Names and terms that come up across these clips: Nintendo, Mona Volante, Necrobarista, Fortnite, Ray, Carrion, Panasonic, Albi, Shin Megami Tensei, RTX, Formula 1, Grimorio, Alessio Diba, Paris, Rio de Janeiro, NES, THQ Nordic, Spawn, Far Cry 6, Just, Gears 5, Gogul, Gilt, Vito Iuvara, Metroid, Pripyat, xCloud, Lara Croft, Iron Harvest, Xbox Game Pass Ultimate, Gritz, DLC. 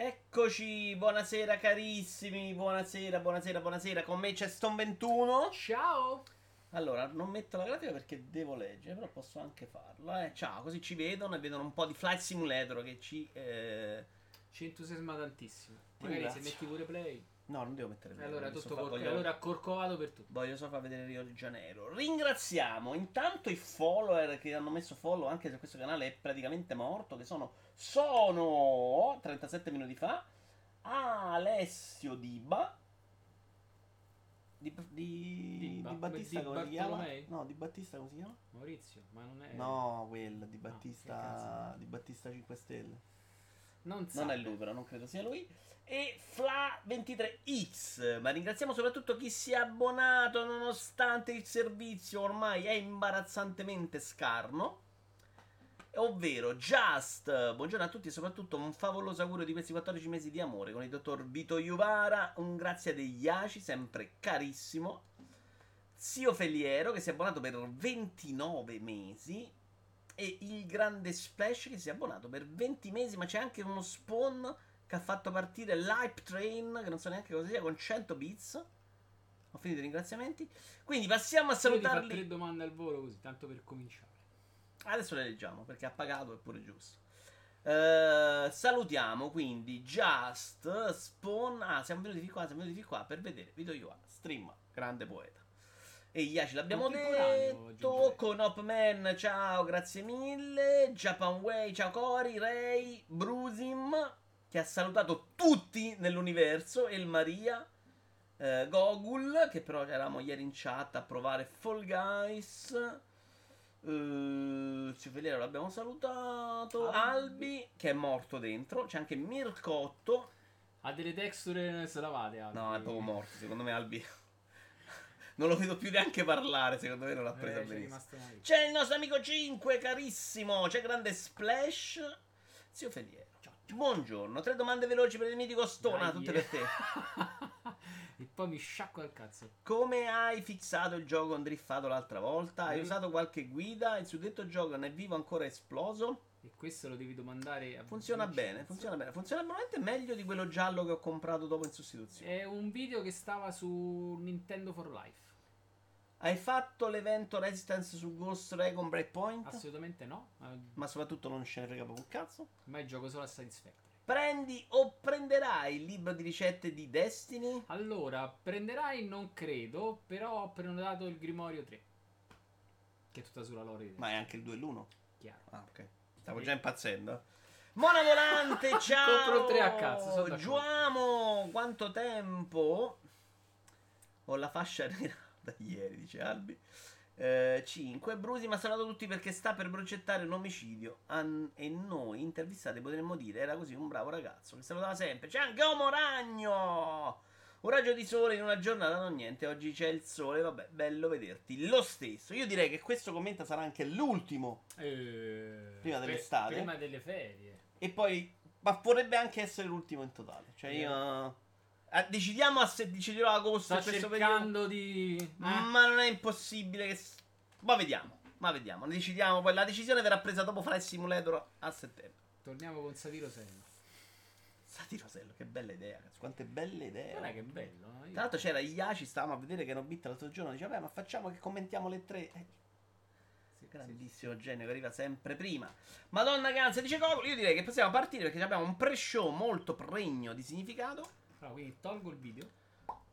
Eccoci, buonasera carissimi, buonasera, con me c'è Stone21. Ciao! Allora, non metto la grafica perché devo leggere, però posso anche farla, Ciao, così ci vedono e vedono un po' di Flight Simulator che ci entusiasma tantissimo. Magari grazie. Se metti pure play. No, non devo mettere play. Allora, tutto allora corcovado per tutti. Voglio solo far vedere Rio de Janeiro. Ringraziamo intanto i follower che hanno messo follow, anche se questo canale è praticamente morto, che sono 37 minuti fa, Alessio Diba di Battista, come si chiama? No, Di Battista come si chiama? Maurizio, ma non è... No, quello, Di Battista, no, Di Battista 5 Stelle. Non è lui, però non credo sia lui. E Fla23X, ma ringraziamo soprattutto chi si è abbonato nonostante il servizio ormai è imbarazzantemente scarno. Ovvero Just, buongiorno a tutti e soprattutto un favoloso augurio di questi 14 mesi di amore con il dottor Vito Iuvara, un grazie degli Aci, sempre carissimo. Zio Feliero che si è abbonato per 29 mesi e il grande Splash che si è abbonato per 20 mesi, ma c'è anche uno Spawn che ha fatto partire l'Hype Train, che non so neanche cosa sia, con 100 bits. Ho finito i ringraziamenti. Quindi passiamo a salutarli. Io ti faccio tre domande al volo così, tanto per cominciare. Adesso le leggiamo perché ha pagato, è pure giusto. Salutiamo quindi Just, Spawn. Ah, siamo venuti qua per vedere Vito Iuvara, stream, grande poeta. E gli Aci l'abbiamo detto. Con Hopman, ciao, grazie mille. Japan Way, ciao Cori, Ray, Brusim, che ha salutato tutti nell'universo. El Maria, Gogul, che però eravamo ieri in chat a provare Fall Guys. Zufelero l'abbiamo salutato. Albi che è morto dentro. C'è anche Mirkotto. Ha delle texture non se lavate. Albi. No, è proprio morto. Secondo me Albi non lo vedo più neanche parlare. Secondo me non l'ha presa benissimo. C'è il nostro amico 5, carissimo. C'è grande Splash. Zio Feliero, buongiorno. Tre domande veloci per il mitico Stona. Tutte per te. E poi mi sciacco al cazzo. Come hai fissato il gioco andriffato l'altra volta? Hai usato qualche guida? Il suddetto gioco non è vivo ancora, esploso? E questo lo devi domandare a... Funziona bene. Funziona veramente meglio di quello giallo che ho comprato dopo in sostituzione. È un video che stava su Nintendo for Life. Hai fatto l'evento Resistance su Ghost Recon Breakpoint? Assolutamente no. Ma soprattutto non ce ne frega proprio un cazzo. Ma il gioco solo a Satisfactory. Prendi o prenderai il libro di ricette di Destiny? Allora, prenderai non credo, però ho prenotato il Grimorio 3, che è tutta sulla lore. Ma è anche il 2 e l'1? Chiaro. Ah, ok. Stavo già impazzendo. Mona Volante, ciao! Compro 3 a cazzo. Giuamo, quanto tempo? Ho la fascia nera da ieri, dice Albi. 5 Brusi mi ha salvato tutti perché sta per progettare un omicidio e noi intervistati potremmo dire era così un bravo ragazzo che salutava sempre. C'è anche Moragno, un raggio di sole in una giornata non niente, oggi c'è il sole, vabbè, bello vederti lo stesso. Io direi che questo commento sarà anche l'ultimo prima dell'estate, prima delle ferie, e poi ma potrebbe anche essere l'ultimo in totale, cioè io decidiamo se deciderò agosto. Sto cercando di... Ma non è impossibile che... Ma vediamo. Ne decidiamo poi. La decisione verrà presa dopo Flight Simulator a settembre. Torniamo con Satirosello. Satirosello, che bella idea. Quante belle idee. Guarda che bello. No? Tra l'altro c'era Iaci, stavamo a vedere che non bitta l'altro giorno. Diceva, beh, ma facciamo che commentiamo le tre. Grandissimo genio che arriva sempre prima. Madonna cazzo, dice Gogul. Io direi che possiamo partire perché abbiamo un pre-show molto pregno di significato. Allora, quindi tolgo il video.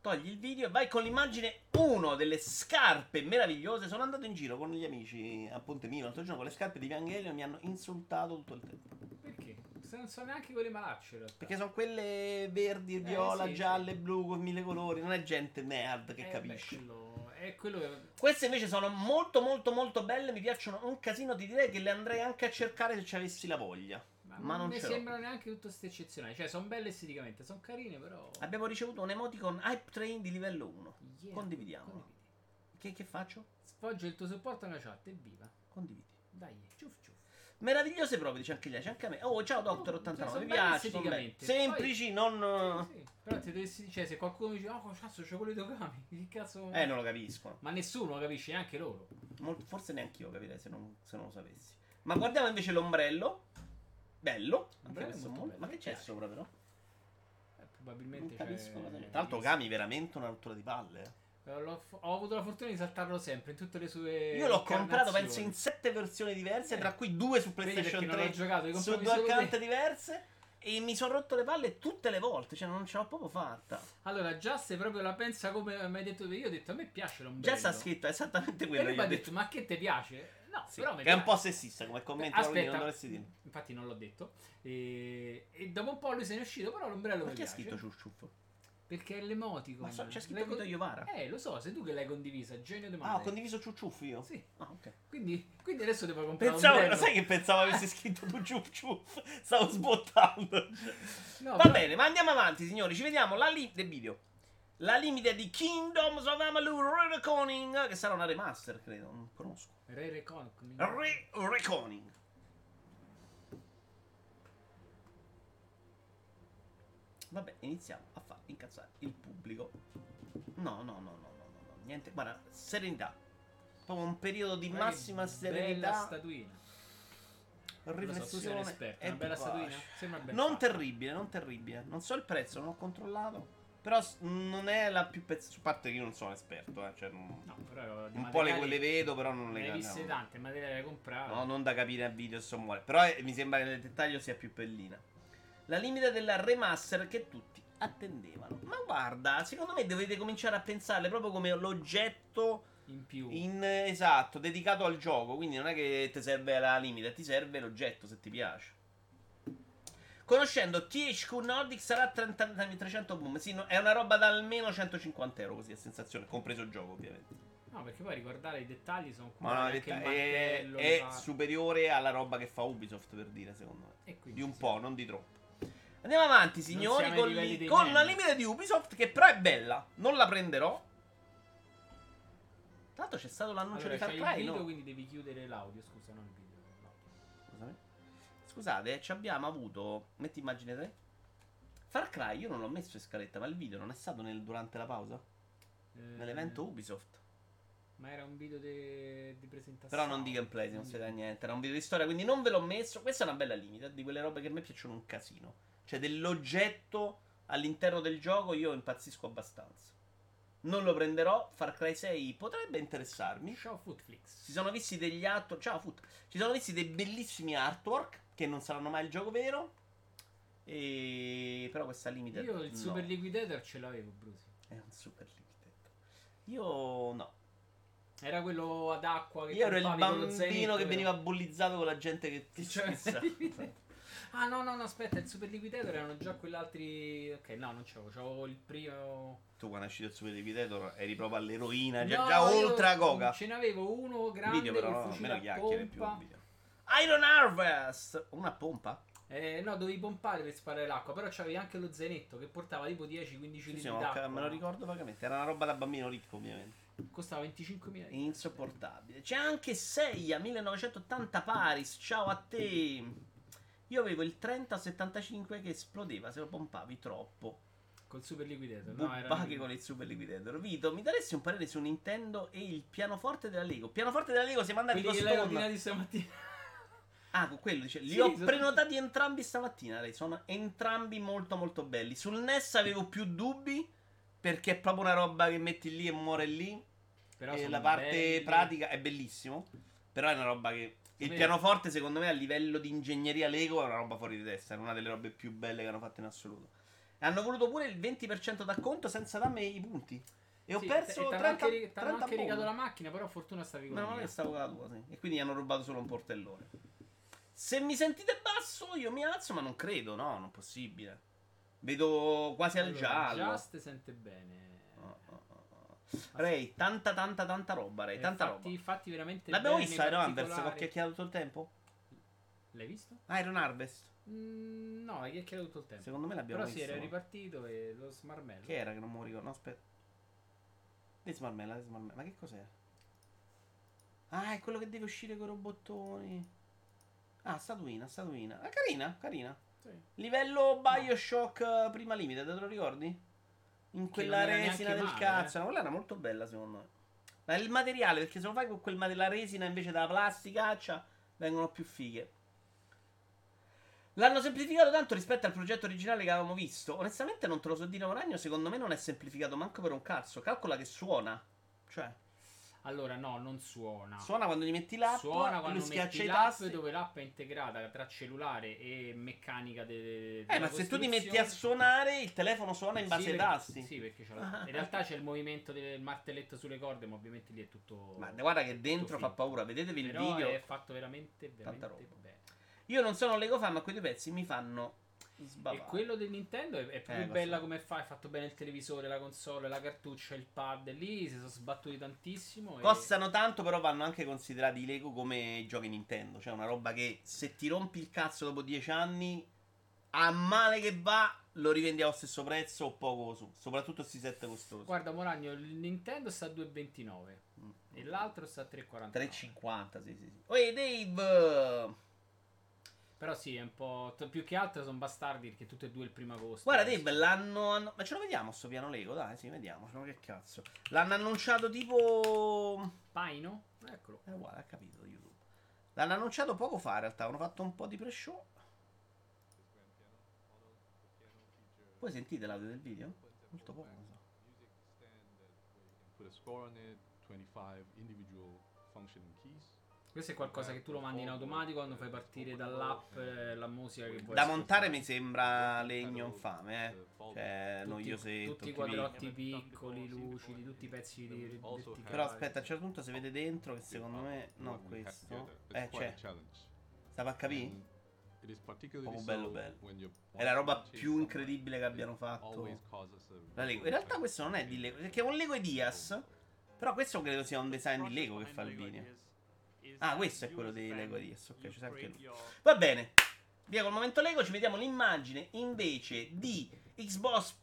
Togli il video e vai con l'immagine 1 delle scarpe meravigliose. Sono andato in giro con gli amici a Ponte Mio l'altro giorno con le scarpe di Vangelio e mi hanno insultato tutto il tempo. Perché? Se non sono neanche quelle malacce in realtà. Perché sono quelle verdi, viola, sì, gialle, sì, blu con mille colori. Non è gente nerd che capisce. Quello che... Queste invece sono molto belle. Mi piacciono un casino. Ti direi che le andrei anche a cercare se ci avessi la voglia. Ma non mi sembrano neanche tutto queste eccezionali. Cioè, sono belle esteticamente, sono carine, però. Abbiamo ricevuto un emoticon Hype Train di livello 1. Yeah, condividiamolo. Che faccio? Sfoggio il tuo supporto alla chat, evviva. Condividi. Dai, ciuff. Meravigliose prove, dice anche lei, c'è anche a me. Oh, ciao Doctor 89, mi piace. Semplici, poi, non. Sì. Però ti dovessi dire, cioè, se qualcuno dice, oh cazzo, c'ho quello di Togami, che cazzo. Non lo capiscono. Ma nessuno lo capisce, neanche loro. Forse neanche io capirei se non lo sapessi. Ma guardiamo invece l'ombrello. Bello, anche questo molto bello. Ma che c'è sopra però? probabilmente non capisco cosa ne... Tra l'altro Kami veramente una rottura di palle. Ho avuto la fortuna di saltarlo sempre in tutte le sue. Io l'ho comprato penso in 7 versioni diverse, tra cui 2 su PlayStation 3. Non l'ho giocato, su 2 account diverse. E mi sono rotto le palle tutte le volte, cioè non ce l'ho proprio fatta. Allora, Just proprio la pensa come mi hai detto. Io ho detto, a me piace l'ombrello. Just ha scritto esattamente quello. E lui mi ha detto, ma che te piace? No, sì, però che piace. È un po' sessista come commento. Aspetta, non dovresti dire. Infatti non l'ho detto. E dopo un po' lui se ne è uscito, però l'ombrello mi piace. Perché ha scritto ciucciuffo? Perché è l'emoticon. Ma c'è scritto Vito Iuvara. Lo so, sei tu che l'hai condivisa, genio di madre. Ah, ho condiviso ciucciuffo io? Sì. Ah, ok. Quindi adesso devo comprare un... Sai che pensavo avessi scritto tu ciucciuffo? Stavo sbottando. No, Va bene, ma andiamo avanti, signori. Ci vediamo la video. La limite di Kingdoms of Amalur Reconing, che sarà una remaster, credo, non conosco. Reconing. Vabbè, iniziamo a far incazzare il pubblico. No, niente. Guarda, serenità. Proprio un periodo di massima serenità. Bella statuina. Riflessione. È una bella statuina. Sembra bella. Non terribile. Non so il prezzo, non ho controllato. Però non è la più pezza. Su parte che io non sono esperto, cioè non... No, però un po' le vedo, però non le capisco. Ne viste tante, materiali da comprare. No, non da capire a video, insomma. Però mi sembra che nel dettaglio sia più pellina. La limite della remaster che tutti attendevano. Ma guarda, secondo me dovete cominciare a pensarle proprio come l'oggetto in più, esatto, dedicato al gioco. Quindi non è che ti serve la limite, ti serve l'oggetto se ti piace. Conoscendo THQ Nordic sarà 300 boom. Sì, no, è una roba da almeno 150 euro così a sensazione, compreso il gioco ovviamente. No, perché poi ricordare i dettagli sono è superiore alla roba che fa Ubisoft, per dire, secondo me. Di un po', non di troppo. Andiamo avanti, signori, con la limite di Ubisoft, che però è bella. Non la prenderò. Tanto c'è stato l'annuncio di Far Cry, no? Quindi devi chiudere l'audio, scusa, non il video. L'audio. Scusate, ci abbiamo avuto... Metti immagine 3. Far Cry io non l'ho messo in scaletta, ma il video non è stato durante la pausa? Nell'evento Ubisoft. Ma era un video di presentazione. Però non di gameplay, non si vede niente. Era un video di storia, quindi non ve l'ho messo. Questa è una bella limite, di quelle robe che a me piacciono un casino. Cioè dell'oggetto all'interno del gioco io impazzisco abbastanza. Non lo prenderò. Far Cry 6 potrebbe interessarmi. Ciao Footflix. Ci sono visti dei bellissimi artwork che non saranno mai il gioco vero. Però questa limite io il Super Liquidator ce l'avevo, Brusim. È un Super Liquidator. Io no. Era quello ad acqua che... Io ero il bambino che veniva bullizzato con la gente che ti schizza. Ah no, aspetta, il Super Liquidator erano già quell'altri... Ok, no, non c'avevo il primo... Tu quando è uscito il Super Liquidator eri proprio all'eroina, no, già oltre a Coca. Ce n'avevo uno grande video, però, con fucile a pompa. Più Iron Harvest! Una pompa? No, dovevi pompare per sparare l'acqua, però c'avevi anche lo zainetto che portava tipo 10-15 litri d'acqua. Me lo ricordo vagamente, era una roba da bambino ricco ovviamente. Costava 25.000 euro. Insopportabile. C'è anche Seiya 1980 Paris, ciao a te. Io avevo il 3075 che esplodeva se lo pompavi troppo. Col Super Liquidator, no? Anche con il Super Liquidator. Vito, mi daresti un parere su Nintendo e il pianoforte della Lego? Pianoforte della Lego siamo andati con Stone stamattina. Ah, con quello dice, li ho prenotati entrambi stamattina. Sono entrambi molto molto belli. Sul NES avevo più dubbi, perché è proprio una roba che metti lì e muore lì. Però e la parte pratica è bellissimo. Però è una roba che... Il pianoforte secondo me a livello di ingegneria Lego è una roba fuori di testa. È una delle robe più belle che hanno fatto in assoluto. Hanno voluto pure il 20% d'acconto senza darmi i punti. E ho perso 30 punti. T'hanno anche rigato la macchina, però fortuna stavi con la mia. No, stavo con la tua, sì. E quindi hanno rubato solo un portellone. Se mi sentite basso io mi alzo, ma non credo, no, non possibile. Vedo quasi al giallo. Just sente bene. Ray, tanta roba, Ray, tanta roba. Infatti veramente... L'abbiamo visto Iron Harvest, ho chiacchierato tutto il tempo? L'hai visto? Iron Harvest? No, hai chiacchierato tutto il tempo. Secondo me l'abbiamo visto. Però si era ripartito e lo smarmello. Che era che non me lo ricordo? No, aspetta. Le smarmella. Ma che cos'era? Ah, è quello che deve uscire con i robottoni. Ah, statuina. Ah, carina. Sì. Livello Bioshock prima limite, te lo ricordi? In quella resina del cazzo. Quella era molto bella secondo me. Ma il materiale, perché se lo fai con la resina invece della plasticaccia vengono più fighe. L'hanno semplificato tanto rispetto al progetto originale che avevamo visto. Onestamente non te lo so dire, Moragno, secondo me non è semplificato manco per un cazzo. Calcola che suona. Cioè... Allora, no, non suona. Suona quando gli metti l'app. Suona quando metti l'app, dove l'app è integrata tra cellulare e meccanica ma se tu ti metti a suonare, il telefono suona in base ai tasti. Sì, perché c'è in realtà c'è il movimento del martelletto sulle corde, ma ovviamente lì è tutto... Ma guarda che dentro fa paura, vedetevi il video. Però è fatto veramente, veramente bene. Io non sono Lego fan, ma quei due pezzi mi fanno... Sbavare. E quello del Nintendo è più bella come fa. È fatto bene il televisore, la console, la cartuccia, il pad. Lì si sono sbattuti tantissimo. Costano tanto, però vanno anche considerati i Lego come i giochi Nintendo. Cioè una roba che se ti rompi il cazzo dopo 10 anni, a male che va, lo rivendi allo stesso prezzo o poco su. Soprattutto sti set costosi. Guarda Moragno, il Nintendo sta a 2,29 e l'altro sta a 3,40. 3,50, sì. Oye Dave! Però sì, è un po'... Più che altro sono bastardi, perché tutti e due il primo agosto. Guarda, Dave, l'hanno... Ma ce lo vediamo sto piano Lego, dai, sì, vediamo. Che cazzo. L'hanno annunciato tipo... Paino? Eccolo. È uguale, ha capito YouTube. L'hanno annunciato poco fa, in realtà. Hanno fatto un po' di pre-show. Poi sentite l'audio del video? Molto poco, non so. Put a score on it, 25 individual functioning keys. Questo è qualcosa che tu lo mandi in automatico quando fai partire dall'app la musica che vuoi. Da montare mi sembra legno infame, cioè noiosetto. Tutti i quadrotti piccoli, lucidi, tutti i pezzi di... Però aspetta, a un certo punto si vede dentro che secondo me... No, questo... c'è. Stava a capire? Oh, bello. È la roba più incredibile che abbiano fatto. La Lego. In realtà questo non è di Lego, perché è un Lego Ideas. Però questo credo sia un design di Lego che fa il video. Ah, questo è quello dei Lego Ideas, ok, c'è anche lui. Va bene, via col momento Lego, ci vediamo l'immagine invece di Xbox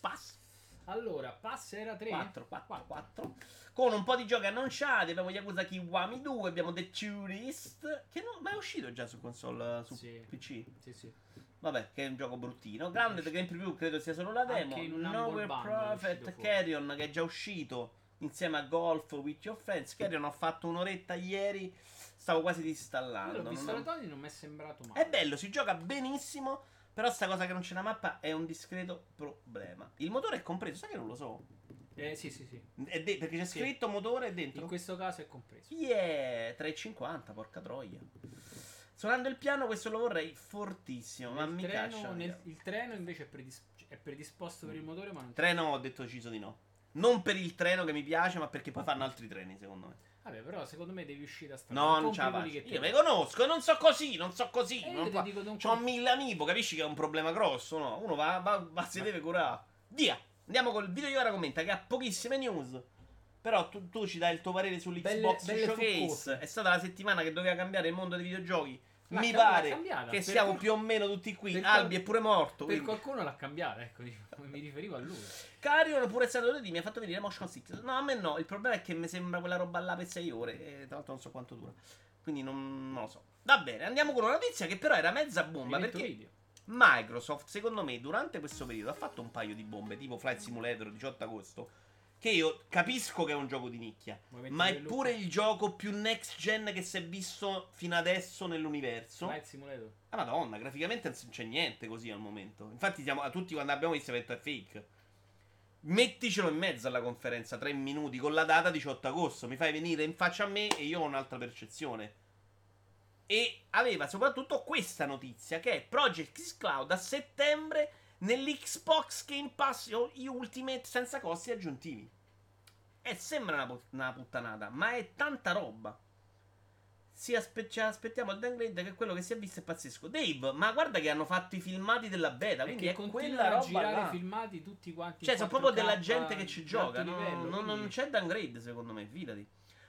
Pass. Allora, Pass era 3? 4. Con un po' di giochi annunciati, abbiamo Yakuza Kiwami 2, abbiamo The Tourist, che non, ma è uscito già su console, su PC? Sì. Vabbè, che è un gioco bruttino. Grounded Game Preview credo sia solo la demo. Nowhere Prophet, Carrion, che è già uscito. Insieme a Golf With Your Friends. Che ho fatto un'oretta ieri. Stavo quasi disinstallando. L'ho visto non mi è sembrato male. È bello, si gioca benissimo. Però sta cosa che non c'è la mappa è un discreto problema. Il motore è compreso, sai che non lo so? Sì. Perché c'è scritto motore dentro. In questo caso è compreso. Yeah, 3,50, porca troia. Suonando il piano, questo lo vorrei fortissimo. Ma mi caccia. Il treno invece è predisposto per il motore, ma non c'è. Treno ho detto deciso di no. Non per il treno che mi piace, ma perché poi fanno altri treni, secondo me. Vabbè, però secondo me devi uscire da strada. No, non ce la faccio. Io mi conosco, non so così. C'ho 1000 amico, capisci che è un problema grosso, no? Uno va si deve curare. Via! Andiamo col video di ora commenta, che ha pochissime news. Però tu ci dai il tuo parere sull'Xbox Showcase. È stata la settimana che doveva cambiare il mondo dei videogiochi. Mi pare che siamo più o meno tutti qui. Albi è pure morto. Per qualcuno l'ha cambiata, ecco, mi riferivo a lui. Carrion, pure essendo di mi ha fatto venire motion sickness. No, a me no. Il problema è che mi sembra quella roba là per 6 ore. Tra l'altro non so quanto dura. Quindi non lo so. Va bene, andiamo con una notizia che però era mezza bomba. Perché Microsoft, secondo me, durante questo periodo ha fatto un paio di bombe, tipo Flight Simulator 18 agosto. Che io capisco che è un gioco di nicchia, ma è pure il gioco più next gen che si è visto fino adesso nell'universo. Ma è il simulator. Ah madonna, graficamente non c'è niente così al momento. Infatti siamo tutti quando abbiamo visto che è fake. Metticelo in mezzo alla conferenza, 3 minuti, con la data 18 agosto. Mi fai venire in faccia a me e io ho un'altra percezione. E aveva soprattutto questa notizia, che è Project xCloud a settembre nell'Xbox Game Pass Ultimate senza costi aggiuntivi. E sembra una puttanata, ma è tanta roba. Ci aspettiamo il downgrade, che quello che si è visto è pazzesco. Dave, ma guarda che hanno fatto i filmati della beta, quindi è quella roba a girare là. Filmati tutti quanti. Cioè sono proprio della gente che ci gioca, livello, non c'è downgrade secondo me, fidati.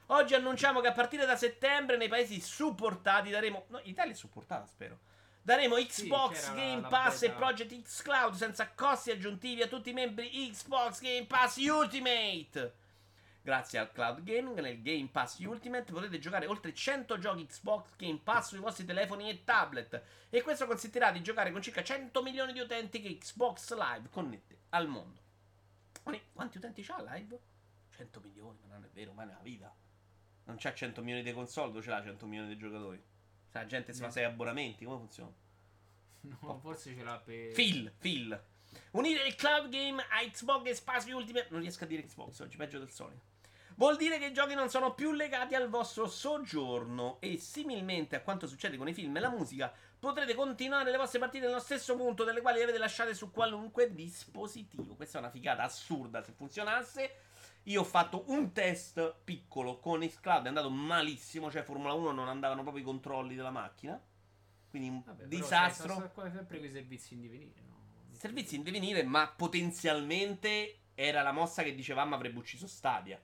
Oggi annunciamo che a partire da settembre nei paesi supportati daremo... No, l'Italia è supportata, spero. Daremo Xbox Game Pass e Project xCloud senza costi aggiuntivi a tutti i membri Xbox Game Pass Ultimate. Grazie al cloud gaming nel Game Pass Ultimate potete giocare oltre 100 giochi Xbox Game Pass sui vostri telefoni e tablet. E questo consentirà di giocare con circa 100 milioni di utenti che Xbox Live connette al mondo. Quanti utenti c'ha Live? 100 milioni, ma non è vero, ma è una vita. Non c'ha 100 milioni di console, ce l'ha 100 milioni di giocatori. Cioè, la gente si fa 6 abbonamenti, come funziona? No, forse ce l'ha per... Phil! Unire il cloud game a Xbox Game Pass Ultimate. Non riesco a dire Xbox oggi, peggio del solito. Vuol dire che i giochi non sono più legati al vostro soggiorno e, similmente a quanto succede con i film e la musica, potrete continuare le vostre partite nello stesso punto delle quali le avete lasciate su qualunque dispositivo. Questa è una figata assurda. Se funzionasse, io ho fatto un test piccolo con xCloud, è andato malissimo, cioè Formula 1 non andavano proprio i controlli della macchina, quindi un disastro. Ma sono sempre quei servizi in divenire, no? Servizi in divenire, ma potenzialmente era la mossa che dicevamo avrebbe ucciso Stadia.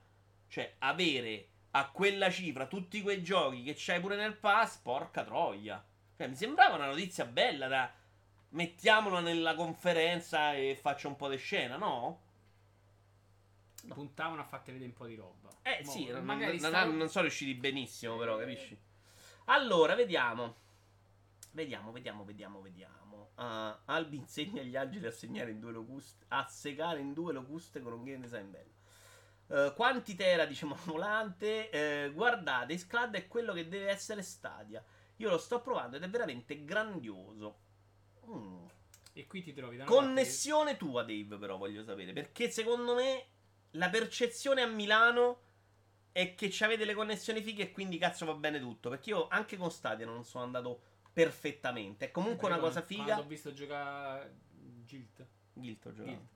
Cioè, avere a quella cifra tutti quei giochi che c'hai pure nel pass, porca troia. Cioè, mi sembrava una notizia bella da... mettiamola nella conferenza e faccio un po' di scena, no? No. Puntavano a farti vedere un po' di roba. Sì, non sono riusciti benissimo, però, capisci? Allora, Vediamo. Albi insegna agli angeli a segnare in due locuste, a segare in due locuste con un game design bello. Quanti tera, dice Mona Volante. Guardate, xCloud è quello che deve essere Stadia. Io lo sto provando ed è veramente grandioso. E qui ti trovi da connessione tua, Dave, però voglio sapere, perché secondo me la percezione a Milano è che ci avete le connessioni fighe e quindi cazzo va bene tutto, perché io anche con Stadia non sono andato perfettamente. È comunque una cosa figa. Quando ho visto giocare Gilt ho giocato.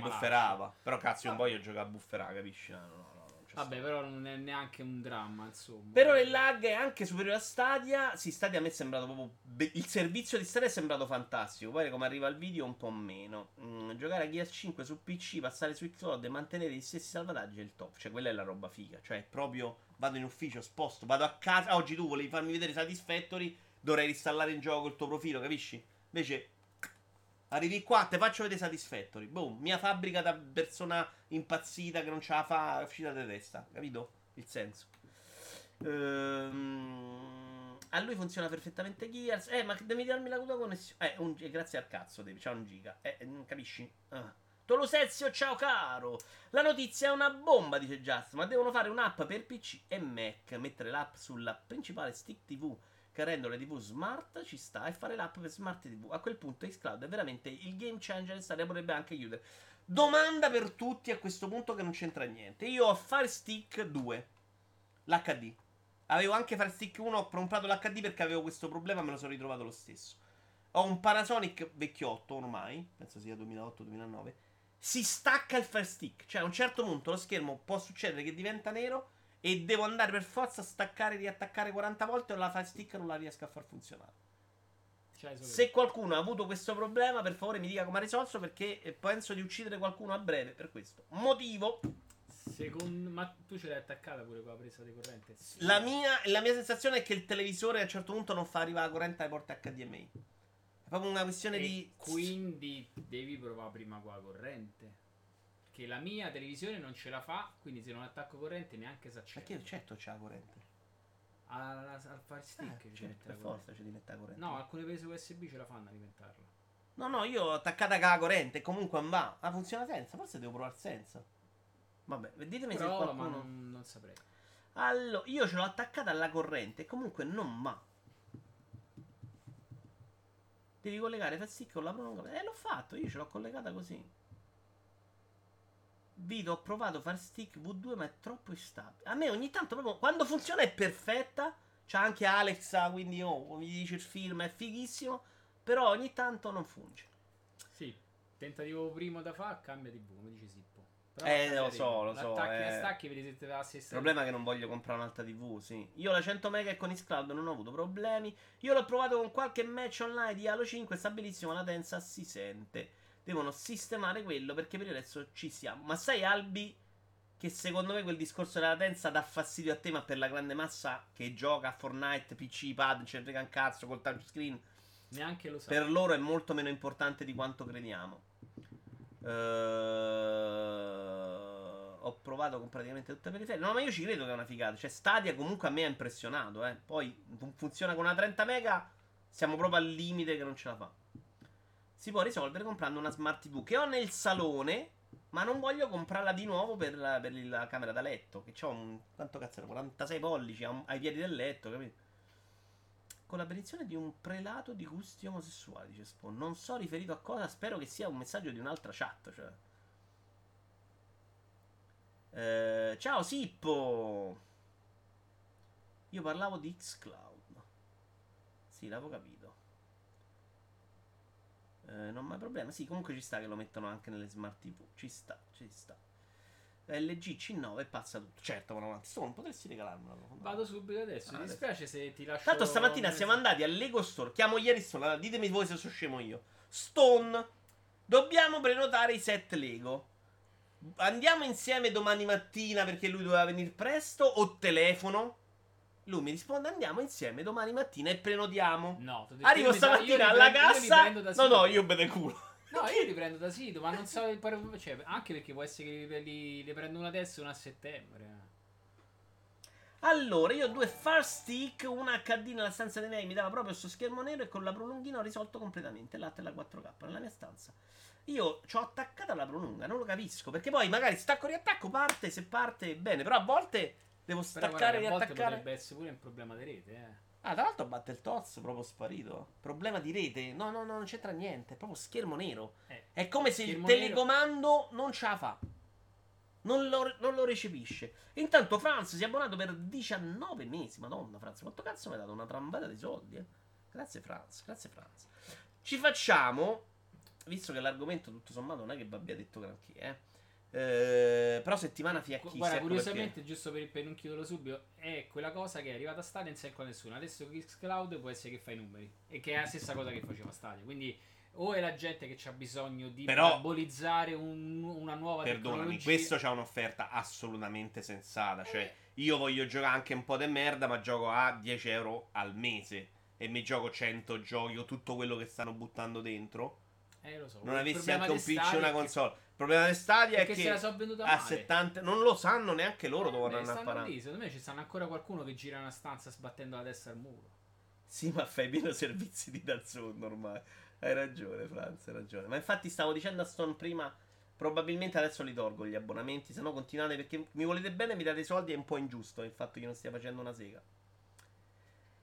Bufferava. Però cazzo, io non voglio giocare a bufferà, capisci? No. Vabbè, però non è neanche un dramma, insomma. Però il lag è anche superiore a Stadia. Sì, Stadia a me è sembrato proprio... il servizio di Stadia è sembrato fantastico. Poi come arriva il video un po' meno. Giocare a Gears 5 su PC, passare su xCloud e mantenere gli stessi salvataggi è il top. Cioè, quella è la roba figa. Cioè, proprio vado in ufficio, sposto, vado a casa. Oggi tu volevi farmi vedere Satisfactory, dovrei reinstallare in gioco il tuo profilo, capisci? Invece... arrivi qua, te faccio vedere Satisfactory. Boom, mia fabbrica da persona impazzita che non ce la fa, uscita di testa. Capito? Il senso. A lui funziona perfettamente Gears. Ma devi darmi la tua connessione. Grazie al cazzo, devi. C'ha un giga. Non capisci? Tolosezio, ciao caro. La notizia è una bomba, dice Just. Ma devono fare un'app per PC e Mac. Mettere l'app sulla principale stick TV, che rendo le TV smart, ci sta, e fare l'app per smart TV. A quel punto xCloud è veramente il game changer e Stadia potrebbe anche chiudere. Domanda per tutti a questo punto che non c'entra niente. Io ho Fire Stick 2, l'HD. Avevo anche Fire Stick 1, ho comprato l'HD perché avevo questo problema, me lo sono ritrovato lo stesso. Ho un Panasonic vecchiotto ormai, penso sia 2008-2009. Si stacca il Fire Stick, cioè a un certo punto lo schermo può succedere che diventa nero e devo andare per forza a staccare e riattaccare 40 volte o la Fire Stick non la riesco a far funzionare. Se qualcuno ha avuto questo problema, per favore mi dica come ha risolto, perché penso di uccidere qualcuno a breve per questo motivo. Ma tu ce l'hai attaccata pure con la presa di corrente? Sì. La mia sensazione è che il televisore a un certo punto non fa arrivare la corrente ai porte HDMI. È proprio una questione di... quindi devi provare prima con la corrente. Che la mia televisione non ce la fa, quindi se non attacco corrente neanche si accende. Perché certo c'è la corrente? Al Fire Stick certo, per forza ci diventa corrente. No, alcune prese USB ce la fanno a alimentarla. No, io ho attaccata con la corrente e comunque va. Ma funziona senza, forse devo provare senza. Vabbè, ditemi se qualcuno... ma non saprei. Allora, io ce l'ho attaccata alla corrente e comunque non va. Devi collegare Fire Stick con la prolunga. L'ho fatto, io ce l'ho collegata così. Vito, ho provato Fire Stick V2 ma è troppo instabile. A me ogni tanto proprio quando funziona è perfetta. C'ha anche Alexa, quindi mi dice il film, è fighissimo, però ogni tanto non funge. Sì, tentativo primo da fare, cambia TV, come dice Sippo. Però lo so. Stacchi per risette la stessa. Il problema è che non voglio comprare un'altra TV, sì. Io la 100 mega e con xCloud non ho avuto problemi. Io l'ho provato con qualche match online di Halo 5, stabilissima latenza si sente. Devono sistemare quello perché per il resto ci siamo. Ma sai, Albi, che secondo me quel discorso della latenza dà fastidio a te, ma per la grande massa che gioca a Fortnite, PC, pad, non ce ne frega un cazzo col touchscreen, neanche lo sa. Per loro è molto meno importante di quanto crediamo. Ho provato con praticamente tutte le periferie. No, ma io ci credo che è una figata. Cioè, Stadia comunque a me ha impressionato. Poi funziona con una 30 mega. Siamo proprio al limite che non ce la fa. Si può risolvere comprando una smart TV che ho nel salone, ma non voglio comprarla di nuovo per la camera da letto, che c'ho un... quanto cazzo era? 46 pollici ai piedi del letto, capito? con l'apparizione di un prelato di gusti omosessuali, dice Spawn. Non so riferito a cosa, spero che sia un messaggio di un'altra chat, cioè. Ciao Sippo! Io parlavo di xCloud. Sì, l'avevo capito. Non mai problema. Sì, comunque ci sta che lo mettono anche nelle smart TV. Ci sta, ci sta. LG C9 e pazza tutto. Certo, Mona Volante. Non potresti regalarmelo. Vado subito adesso. Mi dispiace se ti lascio. Tanto stamattina siamo andati al Lego Store. Chiamo ieri Stone. Allora, ditemi voi se sono scemo io. Stone, dobbiamo prenotare i set Lego. Andiamo insieme domani mattina perché lui doveva venire presto, o telefono? Lui mi risponde: andiamo insieme domani mattina e prenotiamo. No, detto, arrivo stamattina alla cassa. No, no, io bevo il culo. No, io li prendo da sito, ma non so. Cioè, anche perché può essere che li prendo una adesso e una a settembre. Allora, io ho 2 Fire Stick, una HD nella stanza di lei, mi dava proprio sto schermo nero e con la prolunghina ho risolto completamente. L'altra è la 4K nella mia stanza. Io ci ho attaccata la prolunga, non lo capisco, perché poi magari stacco e riattacco, parte, se parte bene, però a volte devo staccare e riattaccare. Però potrebbe essere pure un problema di rete, eh. Ah, tra l'altro Battletoads proprio sparito. Problema di rete? No, no, no, non c'entra niente, è proprio schermo nero. È come se il telecomando non ce la fa. Non lo recepisce. Intanto Franz si è abbonato per 19 mesi. Madonna, Franz, quanto cazzo mi hai dato? Una trambata di soldi, eh? Grazie Franz, grazie Franz. Ci facciamo, visto che l'argomento tutto sommato non è che abbia detto granché, però settimana fiacchissima. Guarda, curiosamente, perché... giusto per non chiuderlo subito, è quella cosa che è arrivata a Stadia e non secco a nessuno. Adesso xCloud può essere che fa i numeri, e che è la stessa cosa che faceva Stadia. Quindi o è la gente che c'ha bisogno di parabolizzare una nuova tecnologia. Questo c'ha un'offerta assolutamente sensata. Cioè, io voglio giocare anche un po' di merda, ma gioco a 10 euro al mese e mi gioco 100 giochi o tutto quello che stanno buttando dentro. Lo so. Non avessi anche un PC e una console. Il problema di Stadia è che se la so venduta male. A 70 non lo sanno neanche loro dove andranno a parare. Secondo me ci stanno ancora qualcuno che gira una stanza sbattendo la testa al muro. Sì, ma fai meno servizi di Dazon ormai. Hai ragione, Franz, hai ragione. Ma infatti stavo dicendo a Stone prima, probabilmente adesso li tolgo gli abbonamenti, se no continuate perché mi volete bene, mi date i soldi, è un po' ingiusto il fatto che io non stia facendo una sega.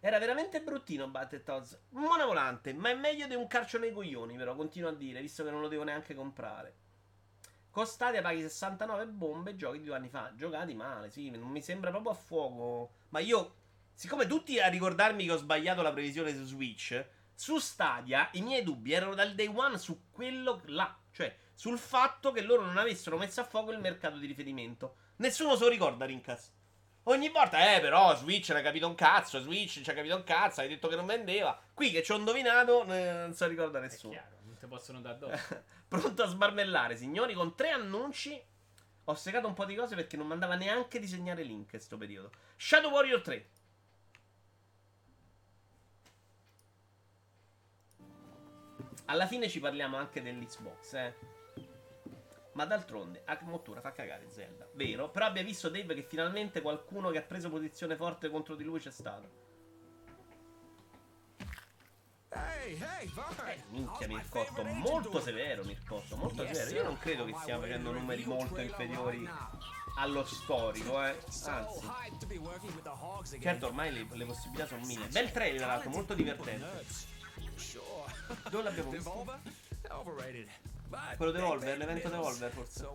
Era veramente bruttino Battletoads. Mona Volante, ma è meglio di un carcio nei coglioni, però, continuo a dire, visto che non lo devo neanche comprare. Con Stadia paghi 69 bombe e giochi di 2 anni fa. Giocati male, sì, non mi sembra proprio a fuoco. Ma io, siccome tutti a ricordarmi che ho sbagliato la previsione su Switch... Su Stadia i miei dubbi erano dal day one su quello là, cioè sul fatto che loro non avessero messo a fuoco il mercato di riferimento. Nessuno se lo ricorda, Rincas. Ogni volta, però Switch ne ha capito un cazzo, Switch ci ha capito un cazzo, hai detto che non vendeva. Qui che ci ho indovinato, non se lo ricorda nessuno. È chiaro, non te possono dare addosso. Pronto a smarmellare, signori, con 3 annunci ho segato un po' di cose perché non mandava neanche disegnare Link in sto periodo. Shadow Warrior 3. Alla fine ci parliamo anche dell'Xbox, ma d'altronde Akmottura fa cagare Zelda, vero? Però abbia visto Dave che finalmente qualcuno che ha preso posizione forte contro di lui c'è stato. Minchia Mirkotto, molto severo Mirkotto, molto severo. Io non credo che stiamo facendo numeri molto inferiori allo storico, anzi. Certo, ormai le possibilità sono 1000. Bel trailer, tra l'altro, molto divertente. Dove l'abbiamo visto? Quello Devolver, l'evento Devolver forse.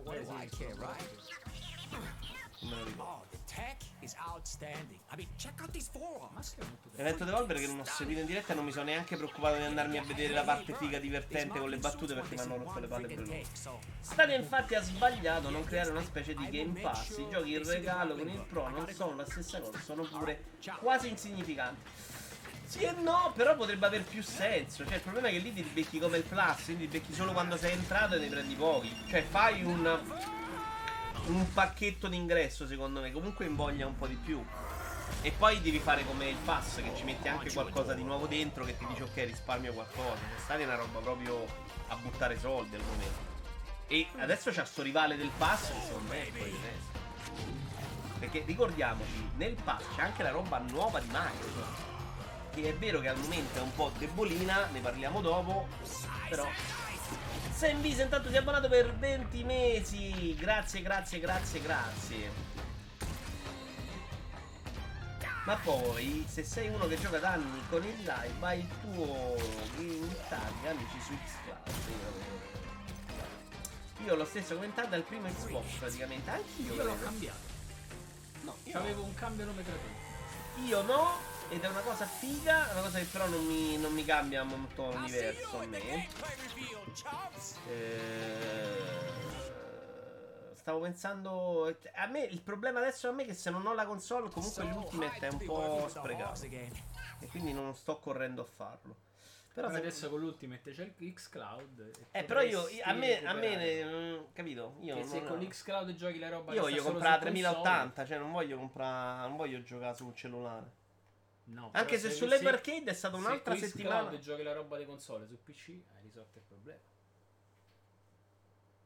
L'evento Devolver che non ho seguito in diretta e non mi sono neanche preoccupato di andarmi a vedere la parte figa divertente con le battute perché mi hanno rotto le palle per loro. Stadia infatti ha sbagliato a non creare una specie di Game Pass. I giochi in regalo con il Pro non sono la stessa cosa, sono pure quasi insignificanti. Sì e no, però potrebbe aver più senso. Cioè il problema è che lì ti becchi come il Plus, quindi ti becchi solo quando sei entrato e ne prendi pochi. Cioè fai un pacchetto d'ingresso, secondo me. Comunque invoglia un po' di più. E poi devi fare come il Pass, che ci metti anche qualcosa di nuovo dentro, che ti dice ok, risparmio qualcosa. Questa è una roba proprio a buttare soldi al momento. E adesso c'ha sto rivale del Pass che secondo me è poi il resto. Perché ricordiamoci, nel Pass c'è anche la roba nuova di Microsoft, che è vero che al momento è un po' debolina, ne parliamo dopo, però... Sam Visa intanto si è abbonato per 20 mesi, grazie, grazie, grazie, grazie. Ma poi, se sei uno che gioca da anni con il live, hai il tuo in tag, amici, su xCloud. Io l'ho stesso commentato al primo Xbox, praticamente. Anch'io l'ho cambiato. No, io avevo un cambio nome gratuito. Io no, ed è una cosa figa, una cosa che però non mi cambia molto l'universo a me. Stavo pensando. A me il problema adesso è che se non ho la console, comunque l'Ultimate è un po' sprecato. E quindi non sto correndo a farlo. Però adesso con l'Ultimate c'è il xCloud. Però io a me capito? Io non, se con l'xCloud giochi la roba. Io voglio comprare 3080, cioè non voglio giocare sul cellulare. No, anche se sulle arcade è stata un'altra settimana. Se giochi la roba di console su PC, hai risolto il problema.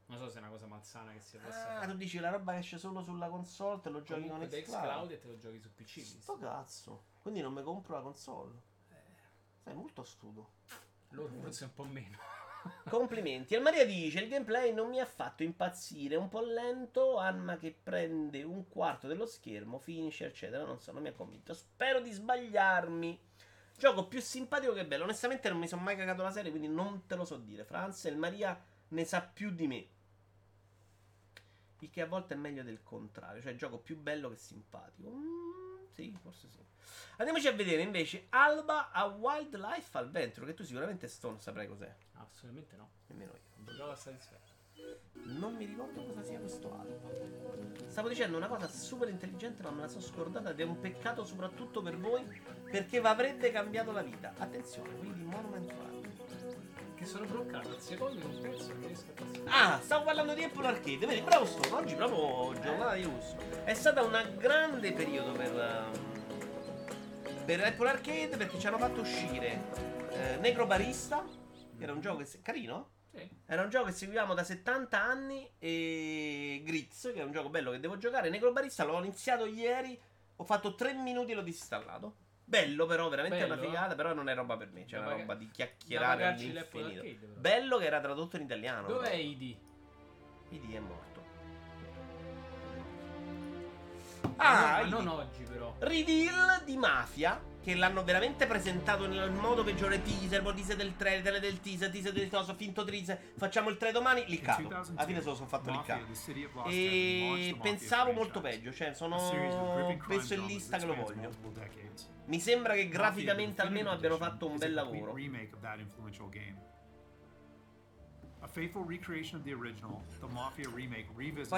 Non so se è una cosa malsana che si possa fare. Tu dici la roba che esce solo sulla console, te lo giochi con xCloud e te lo giochi su PC. Sto cazzo. Quindi non mi compro la console. Sei molto astuto. Loro forse un po' meno. Complimenti. El Maria dice: il gameplay non mi ha fatto impazzire, un po' lento, arma che prende un quarto dello schermo, finisce, eccetera. Non so, non mi ha convinto. Spero di sbagliarmi. Gioco più simpatico che bello. Onestamente non mi sono mai cagato la serie, quindi non te lo so dire. Franz, El Maria ne sa più di me. Il che a volte è meglio del contrario, cioè gioco più bello che simpatico. Sì, forse sì. Andiamoci a vedere invece Alba a Wildlife Adventure, che tu sicuramente Stone saprai cos'è. Assolutamente no. Nemmeno io. Giocavo a Satisfactory. Non mi ricordo cosa sia questo Alba. Stavo dicendo una cosa super intelligente, ma me la sono scordata ed è un peccato soprattutto per voi, perché vi avrebbe cambiato la vita. Attenzione, quindi monumentale. Che sono bloccato al secondo un pezzo e non riesco a passare. Ah, stavo parlando di Apple Arcade, vedi, bravo Stone, oggi proprio giornata di lusso. È stata una grande periodo per Apple Arcade, perché ci hanno fatto uscire Necrobarista, che era un gioco carino. Sì. Era un gioco che seguivamo da 70 anni, e Gritz, che è un gioco bello che devo giocare. Necrobarista l'ho iniziato ieri, ho fatto 3 minuti e l'ho disinstallato. Bello, però, veramente bello, una figata. Però non è roba per me. Cioè, è una roba di chiacchierare all'infinito. Bello che era tradotto in italiano. Dov'è ID? ID è morto. Ah, non oggi, però. Reveal di Mafia. Che l'hanno veramente presentato nel modo peggiore. Teaser, teaser del trailer, tele del teaser del coso, finto teaser. Facciamo il 3 domani, liccato. Alla fine se lo sono fatto liccato. E pensavo molto peggio. Cioè, sono messo in lista che lo voglio. Mi sembra che graficamente almeno abbiano fatto un bel lavoro. Poi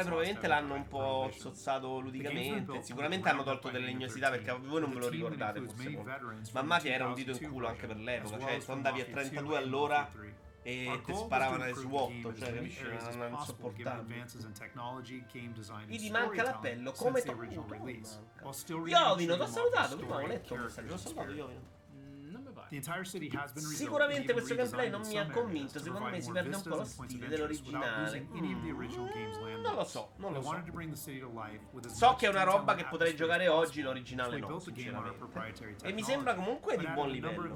probabilmente l'hanno un po' sozzato ludicamente. Sicuramente hanno tolto delle legnosità, perché voi non ve lo ricordate forse molto. Ma Mafia era un dito in culo anche per l'epoca. Cioè tu andavi a 32 all'ora e ti sparavano le SWAT, cioè capisci, non è insopportabile. Gli ti manca l'appello come tocco. Iovino, ti ho salutato prima, ho letto il messaggio, ho salutato Iovino. Sicuramente questo gameplay non mi ha convinto, secondo me si perde un po' lo stile dell'originale. Non lo so, non lo so. So che è una roba che potrei giocare oggi, l'originale no, sinceramente. E mi sembra comunque di buon livello.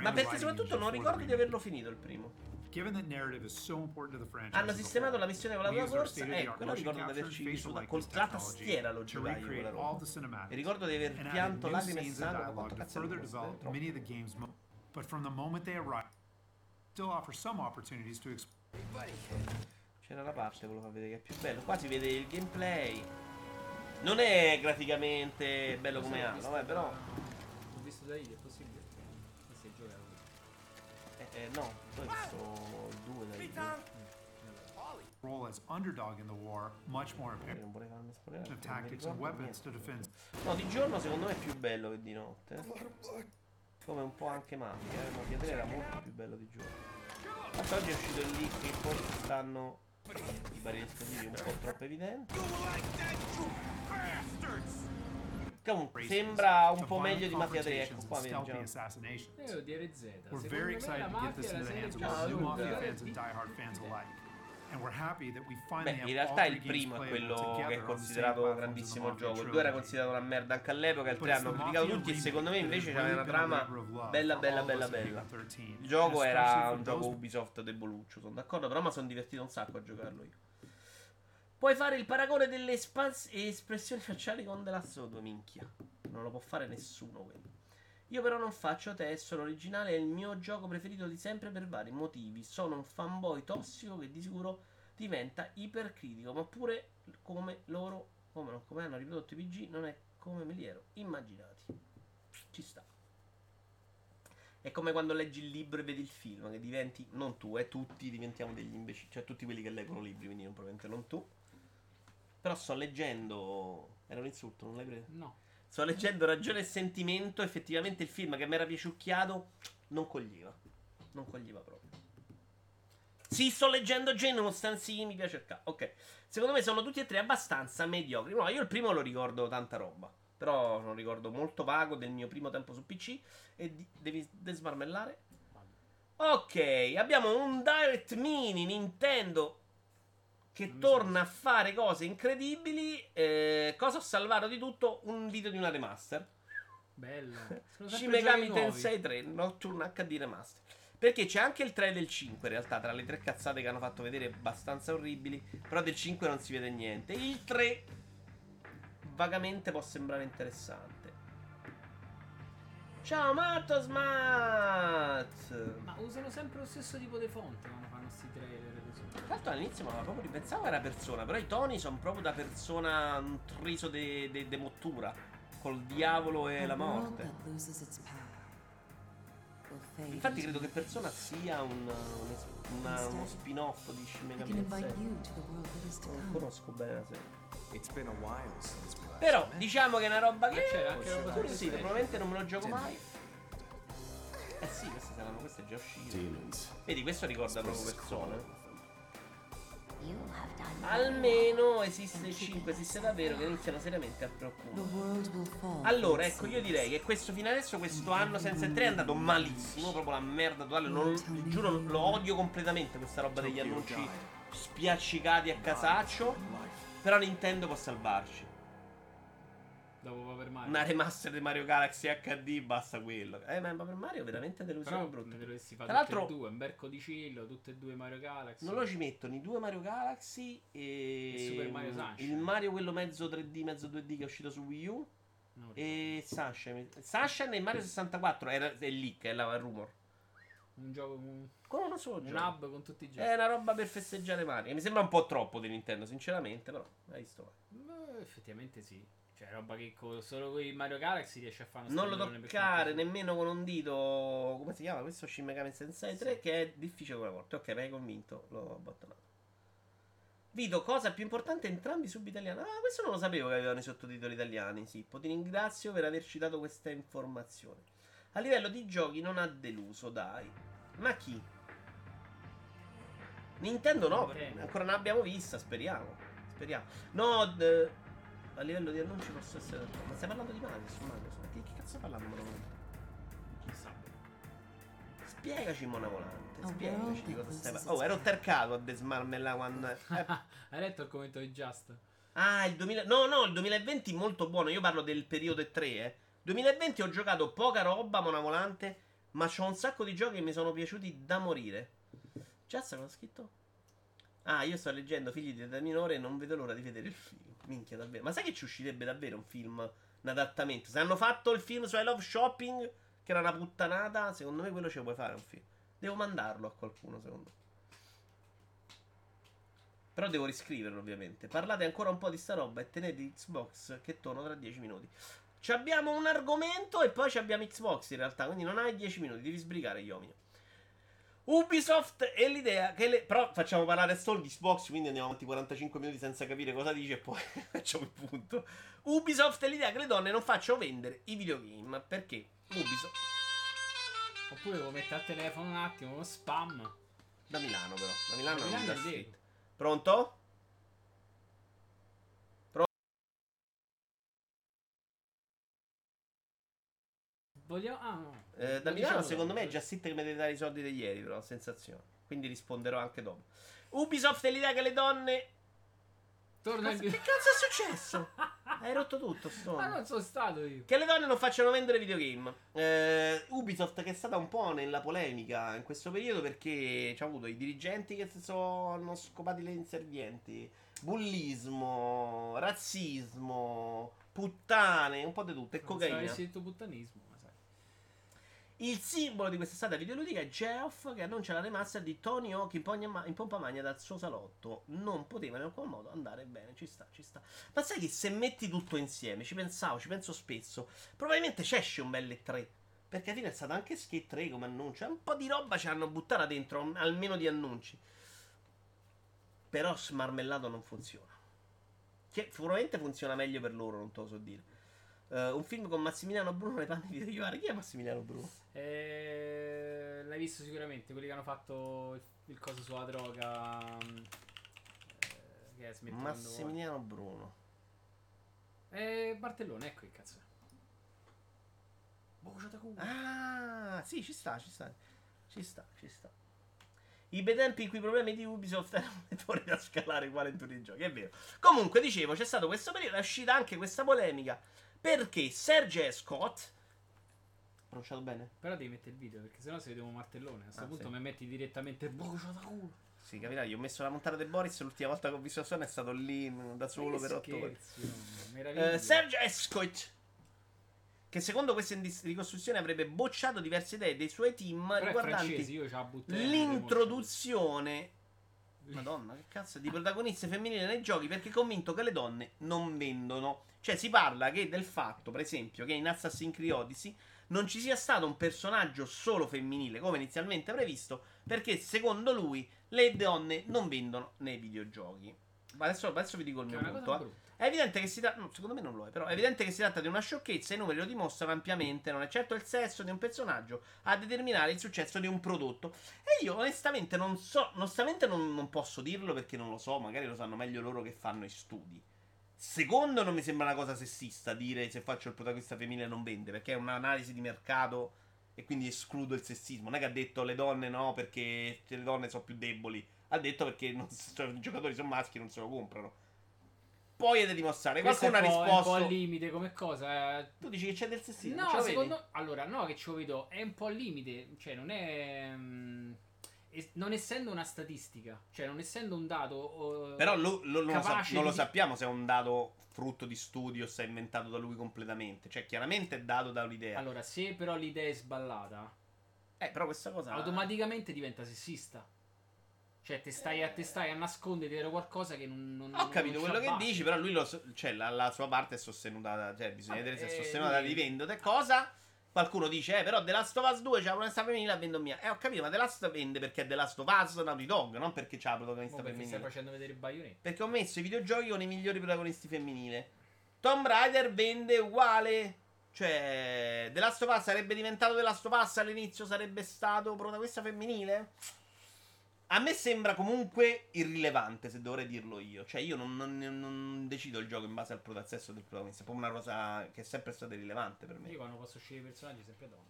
Ma perché soprattutto non ricordo di averlo finito il primo. Hanno sistemato la missione con la tua corsa, quello ricordo di averci vissuto con la tastiera, lo giocai quella roba. E ricordo di aver pianto lacrime e sangue da quanto cazzo è troppo. C'era la parte, quello che vedete che è più bello, qua si vede il gameplay. Non è graficamente bello come hanno, però ho visto da lì, è possibile. No, poi sono due da lì. No, di giorno secondo me è più bello che di notte. Come un po' anche Mafia, Mafia 3 era molto più bello di giorno. Infatti oggi è uscito il leak che forse stanno i barili esplosivi un po' troppo evidenti. Comunque sembra un po' meglio di Mafia 3, ecco qua vediamo. Io direi Z. We're very excited to get this in the hands of both new Mafia fans and diehard fans alike. And we're happy that we finally have all the games. Beh, in realtà il primo è quello che è considerato un grandissimo gioco, il 2 era considerato una merda anche all'epoca, il 3 hanno criticato tutti e secondo me invece c'era una trama bella. Il gioco era un gioco Ubisoft deboluccio, sono d'accordo, però mi sono divertito un sacco a giocarlo io. Puoi fare il paragone delle espressioni facciali con The Last of Us, minchia. Non lo può fare nessuno quello. Io però non faccio testo, l'originale è il mio gioco preferito di sempre per vari motivi. Sono un fanboy tossico che di sicuro diventa ipercritico, ma pure come loro, come hanno riprodotto i PG, non è come me li ero immaginati. Ci sta. È come quando leggi il libro e vedi il film, che diventi, non tu, tutti diventiamo degli imbecilli, cioè tutti quelli che leggono libri, quindi non probabilmente non tu. Però sto leggendo, era un insulto, non l'hai preso? No. Sto leggendo Ragione e Sentimento, effettivamente il film che mi era piaciucchiato non coglieva proprio. Sì, sto leggendo Jane, nonostante sì, mi piace il ok. Secondo me sono tutti e tre abbastanza mediocri. No, io il primo lo ricordo tanta roba, però non ricordo molto vago del mio primo tempo su PC. E devi desmarmellare. Ok, abbiamo un Direct Mini Nintendo che torna a fare cose incredibili. Cosa ho salvato di tutto? Un video di una remaster. Bello. Shin Megami Tensei 3 Nocturne HD Remaster. Perché c'è anche il 3 del 5 in realtà, tra le tre cazzate che hanno fatto vedere abbastanza orribili, però del 5 non si vede niente. Il 3 vagamente può sembrare interessante. Ciao Matto Smart! Ma usano sempre lo stesso tipo di fonte quando fanno questi trailer così. Tra l'altro all'inizio ma proprio ripensavo era Persona, però i toni sono proprio da Persona, un riso de mottura, col diavolo e la morte. Infatti credo che Persona sia uno spin-off di Shin Megami Tensei. Non conosco bene la serie. Però diciamo che è una roba che c'era anche una roba sì, probabilmente non me lo gioco mai. Eh sì, questa è già uscita. Vedi, questo ricorda proprio Persona. Almeno esiste 5, esiste davvero, che iniziano seriamente a preoccupare. Allora, ecco, io direi che questo fino adesso, questo anno senza il 3 è andato malissimo, proprio la merda totale, giuro, lo odio completamente questa roba degli annunci spiaccicati a casaccio. Però Nintendo può salvarci. Dopo Paper Mario. Una remaster di Mario Galaxy HD, basta quello. Ma Paper Mario veramente delusione brutta. Tra l'altro tutte e due, un bel codicillo, tutte e due Mario Galaxy. Non lo ci mettono, i due Mario Galaxy e Super Mario Sunshine. Il Mario quello mezzo 3D, mezzo 2D che è uscito su Wii U. No, e Sunshine e Mario 64 è lì che è il rumor. Un gioco con uno solo un hub con tutti i giochi. È una roba per festeggiare Mario. Mi sembra un po' troppo di Nintendo, sinceramente, però hai visto. Beh, effettivamente sì. Cioè, roba che solo con i Mario Galaxy riesce a fare. Non lo toccare nemmeno con un dito. Come si chiama questo Shin Megami Tensei 3 sì. Che è difficile come morte. Ok, mi hai convinto, l'ho abbandonato. Vito, cosa più importante, entrambi sub italiani. Ah, questo non lo sapevo che avevano i sottotitoli italiani. Sì, ti ringrazio per averci dato questa informazione. A livello di giochi non ha deluso, dai. Ma chi? Nintendo no, perché ancora non abbiamo vista, speriamo. No, a livello di annunci posso essere... Ma stai parlando di Mario? Che cazzo stai parlando? Chissà. Spiegaci, Mona Volante, spiegaci di cosa stai parlando. Oh, ero tercato a desmarmella quando... Hai letto il commento di Just? Ah, il 2000... No, il 2020 molto buono, io parlo del periodo 3, 2020 ho giocato poca roba, Mona Volante, ma c'ho un sacco di giochi che mi sono piaciuti da morire. Già sa cosa ho scritto? Ah, io sto leggendo Figli di età minore e non vedo l'ora di vedere il film. Minchia, davvero. Ma sai che ci uscirebbe davvero un film, un adattamento? Se hanno fatto il film su I Love Shopping, che era una puttanata, secondo me quello ce lo puoi fare un film. Devo mandarlo a qualcuno, secondo me. Però devo riscriverlo, ovviamente. Parlate ancora un po' di sta roba e tenete Xbox che torno tra 10 minuti. Ci abbiamo un argomento e poi ci abbiamo Xbox in realtà, quindi non hai 10 minuti, devi sbrigare, Iomino. Ubisoft è l'idea che le... Però facciamo parlare solo di Xbox, quindi andiamo avanti 45 minuti senza capire cosa dice e poi facciamo il punto. Ubisoft è l'idea che le donne non facciano vendere i videogame, perché Ubisoft... Oppure devo mettere al telefono un attimo, uno spam. Da Milano però, da Milano non è. Pronto? Da Milano secondo me è già sit che mi deve dare i soldi di ieri, però sensazione. Quindi risponderò anche dopo. Ubisoft è l'idea che le donne torna in... Che cazzo è successo? Hai rotto tutto sto. Ma non sono stato io. Che le donne non facciano vendere videogame. Ubisoft che è stata un po' nella polemica in questo periodo perché c'ha avuto i dirigenti che hanno scopati le inservienti. bullismo, razzismo, puttane, un po' di tutto, e cocaina. Pensavo avessi detto puttanismo, ma sai. Il simbolo di questa strada videoludica è Geoff, che annuncia la remaster di Tony Hawk in pompa magna dal suo salotto. Non poteva in alcun modo andare bene. Ci sta, ci sta. Ma sai che se metti tutto insieme, ci pensavo, ci penso spesso, probabilmente c'esce un bel 3. Perché alla fine è stato anche Skate 3 come annuncio. Un po' di roba ci hanno buttata dentro, almeno di annunci. Però smarmellato non funziona. Che sicuramente funziona meglio per loro, non te lo so dire. Un film con Massimiliano Bruno nei panni di Vito Iuvara. Chi è Massimiliano Bruno? L'hai visto sicuramente, quelli che hanno fatto il coso sulla droga. Che è Massimiliano Bruno. Bartellone, ecco il cazzo. Ah, sì, ci sta, ci sta. Ci sta, ci sta. I bei tempi in cui i problemi di Ubisoft erano le torri da scalare uguale in tutti i giochi, è vero. Comunque, dicevo, c'è stato questo periodo, è uscita anche questa polemica. Perché Serge Scott, pronunciato bene? Però devi mettere il video, perché sennò se vediamo martellone. A questo punto sì, mi metti direttamente boccia da culo. Sì, capirai, io ho messo la montata del Boris. L'ultima volta che ho visto Son è stato lì da solo per 8 ore. Serge Scott, che secondo questa ricostruzione avrebbe bocciato diverse idee dei suoi team. Però riguardanti l'introduzione, madonna, che cazzo, di protagoniste femminili nei giochi, perché è convinto che le donne non vendono. Cioè si parla che del fatto, per esempio, che in Assassin's Creed Odyssey non ci sia stato un personaggio solo femminile come inizialmente previsto, perché secondo lui le donne non vendono nei videogiochi. Ma adesso vi dico il mio punto. È evidente che si tratta, no, secondo me non lo è, però è evidente che si tratta di una sciocchezza, e i numeri lo dimostrano ampiamente. Non è certo il sesso di un personaggio a determinare il successo di un prodotto. E io onestamente non so, onestamente non posso dirlo, perché non lo so, magari lo sanno meglio loro che fanno i studi. Secondo, non mi sembra una cosa sessista dire se faccio il protagonista femminile non vende, perché è un'analisi di mercato e quindi escludo il sessismo. Non è che ha detto le donne no perché le donne sono più deboli, ha detto perché cioè, i giocatori sono maschi e non se lo comprano. Poi è da dimostrare. Qualcuno ha risposto. È un po' al limite come cosa. Tu dici che c'è del sessismo? No, secondo. Allora, no, che ci lo vedo. È un po' al limite. Cioè, non è. Non essendo una statistica, cioè, non essendo un dato. Però non lo sappiamo se è un dato frutto di studio, se è inventato da lui completamente. Cioè, chiaramente è dato da un'idea. Allora, se però l'idea è sballata, però questa cosa automaticamente diventa sessista. Cioè, te stai a nascondere dietro qualcosa che non. Ho capito non quello che dici, però lui cioè, la sua parte è sostenuta. Cioè, bisogna vedere se è sostenuta da rivendite. Cosa? Qualcuno dice, però The Last of Us 2 c'è la protagonista femminile, la vendo mia. Ho capito, ma The Last vende perché è The Last of Us Naughty Dog, non perché c'è la protagonista femminile. Perché stai facendo vedere il baionetto? Perché ho messo i videogiochi con i migliori protagonisti femminili. Tomb Raider vende uguale. Cioè, The Last of Us sarebbe diventato The Last of Us all'inizio, sarebbe stato protagonista femminile? A me sembra comunque irrilevante, se dovrei dirlo io. Cioè, io non decido il gioco in base al sesso del protagonista. È proprio una cosa che è sempre stata irrilevante per me. Io quando posso scegliere i personaggi sempre donne.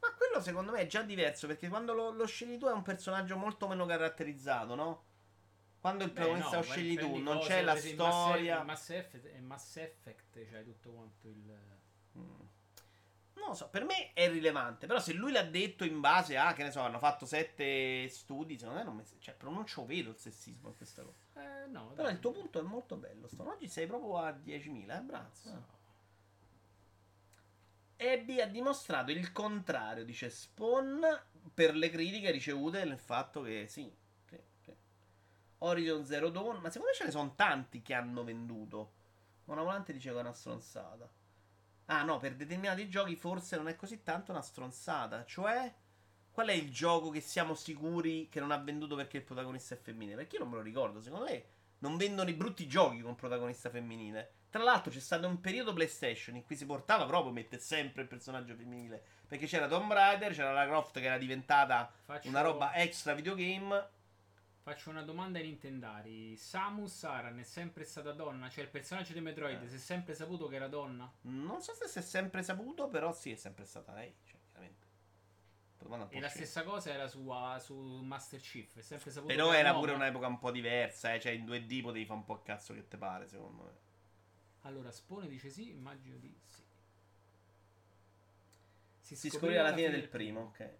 Ma quello secondo me è già diverso, perché quando lo scegli tu è un personaggio molto meno caratterizzato, no? Quando il protagonista lo scegli tu, non c'è la storia. Mass Effect, cioè tutto quanto il... Non lo so, per me è irrilevante. Però se lui l'ha detto in base a, che ne so, hanno fatto 7 studi, secondo me non mi... Cioè, però non ci vedo il sessismo in questa cosa. No. Però il tuo punto è molto bello. Oggi sei proprio a 10.000, brazzo. No. Abby ha dimostrato il contrario, dice Spawn, per le critiche ricevute nel fatto che sì. Horizon Zero Dawn, ma secondo me ce ne sono tanti che hanno venduto. Mona Volante dice che è una stronzata. Ah no, per determinati giochi forse non è così tanto una stronzata. Cioè, qual è il gioco che siamo sicuri che non ha venduto perché il protagonista è femminile? Perché io non me lo ricordo. Secondo me non vendono i brutti giochi con protagonista femminile. Tra l'altro c'è stato un periodo PlayStation in cui si portava proprio mette sempre il personaggio femminile, perché c'era Tomb Raider, c'era Lara Croft che era diventata una roba extra videogame. Faccio una domanda ai Nintendari. Samus Aran è sempre stata donna? Cioè il personaggio di Metroid si è sempre saputo che era donna? Non so se si è sempre saputo, però sì, è sempre stata lei, cioè, chiaramente. E la stessa cosa era su Master Chief, è sempre saputo. Però era pure un'epoca un po' diversa, Cioè in 2D potevi fare un po' il cazzo che te pare, secondo me. Allora Spone dice sì, immagino di sì. Si scoprì alla fine del primo. Ok.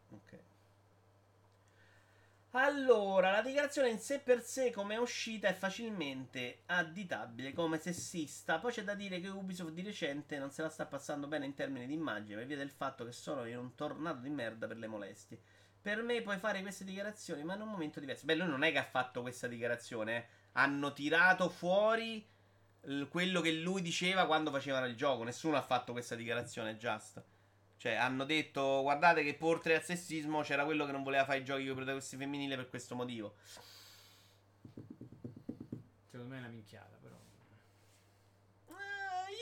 Allora, la dichiarazione in sé per sé come è uscita è facilmente additabile come sessista. Poi c'è da dire che Ubisoft di recente non se la sta passando bene in termini di immagine per via del fatto che sono in un tornado di merda per le molestie. Per me puoi fare queste dichiarazioni ma in un momento diverso. Beh, lui non è che ha fatto questa dichiarazione, eh. Hanno tirato fuori quello che lui diceva quando facevano il gioco. Nessuno ha fatto questa dichiarazione, Just. Cioè, hanno detto, guardate che oltre al sessismo c'era quello che non voleva fare i giochi con i protagonisti femminili per questo motivo. Secondo me è una minchiata, però.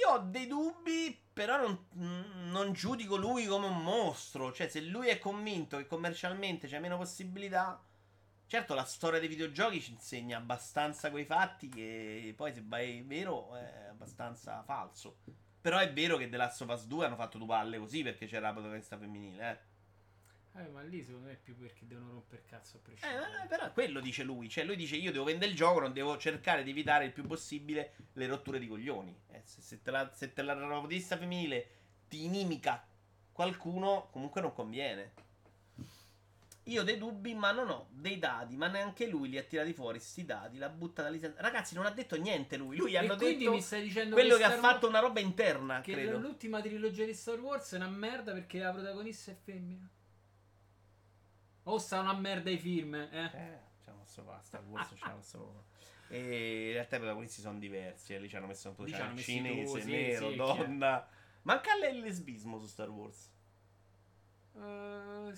Io ho dei dubbi, però non giudico lui come un mostro. Cioè, se lui è convinto che commercialmente c'è meno possibilità... Certo, la storia dei videogiochi ci insegna abbastanza quei fatti che poi, se vai vero, è abbastanza falso. Però è vero che The Last of Us 2 hanno fatto due palle così perché c'era la protagonista femminile, eh. Ma lì secondo me è più perché devono romper cazzo a prescindere. Però quello dice lui. Cioè lui dice io devo vendere il gioco, non devo cercare di evitare il più possibile le rotture di coglioni. Se te la protagonista femminile ti inimica qualcuno, comunque non conviene. Io ho dei dubbi, ma non ho dei dati, ma neanche lui li ha tirati fuori, sti dati, l'ha buttata lì. Ragazzi, non ha detto niente lui. Lui hanno detto mi stai dicendo quello che ha fatto una roba interna, che credo. L'ultima trilogia di Star Wars è una merda perché la protagonista è femmina. O sta una merda i film, eh? C'è un nostro qua, Star Wars c'è un nostro qua. E in realtà i protagonisti sono diversi, lì ci hanno messo un po' di cinese, sì, nero, sì, donna. Manca il lesbismo su Star Wars. Omosessuali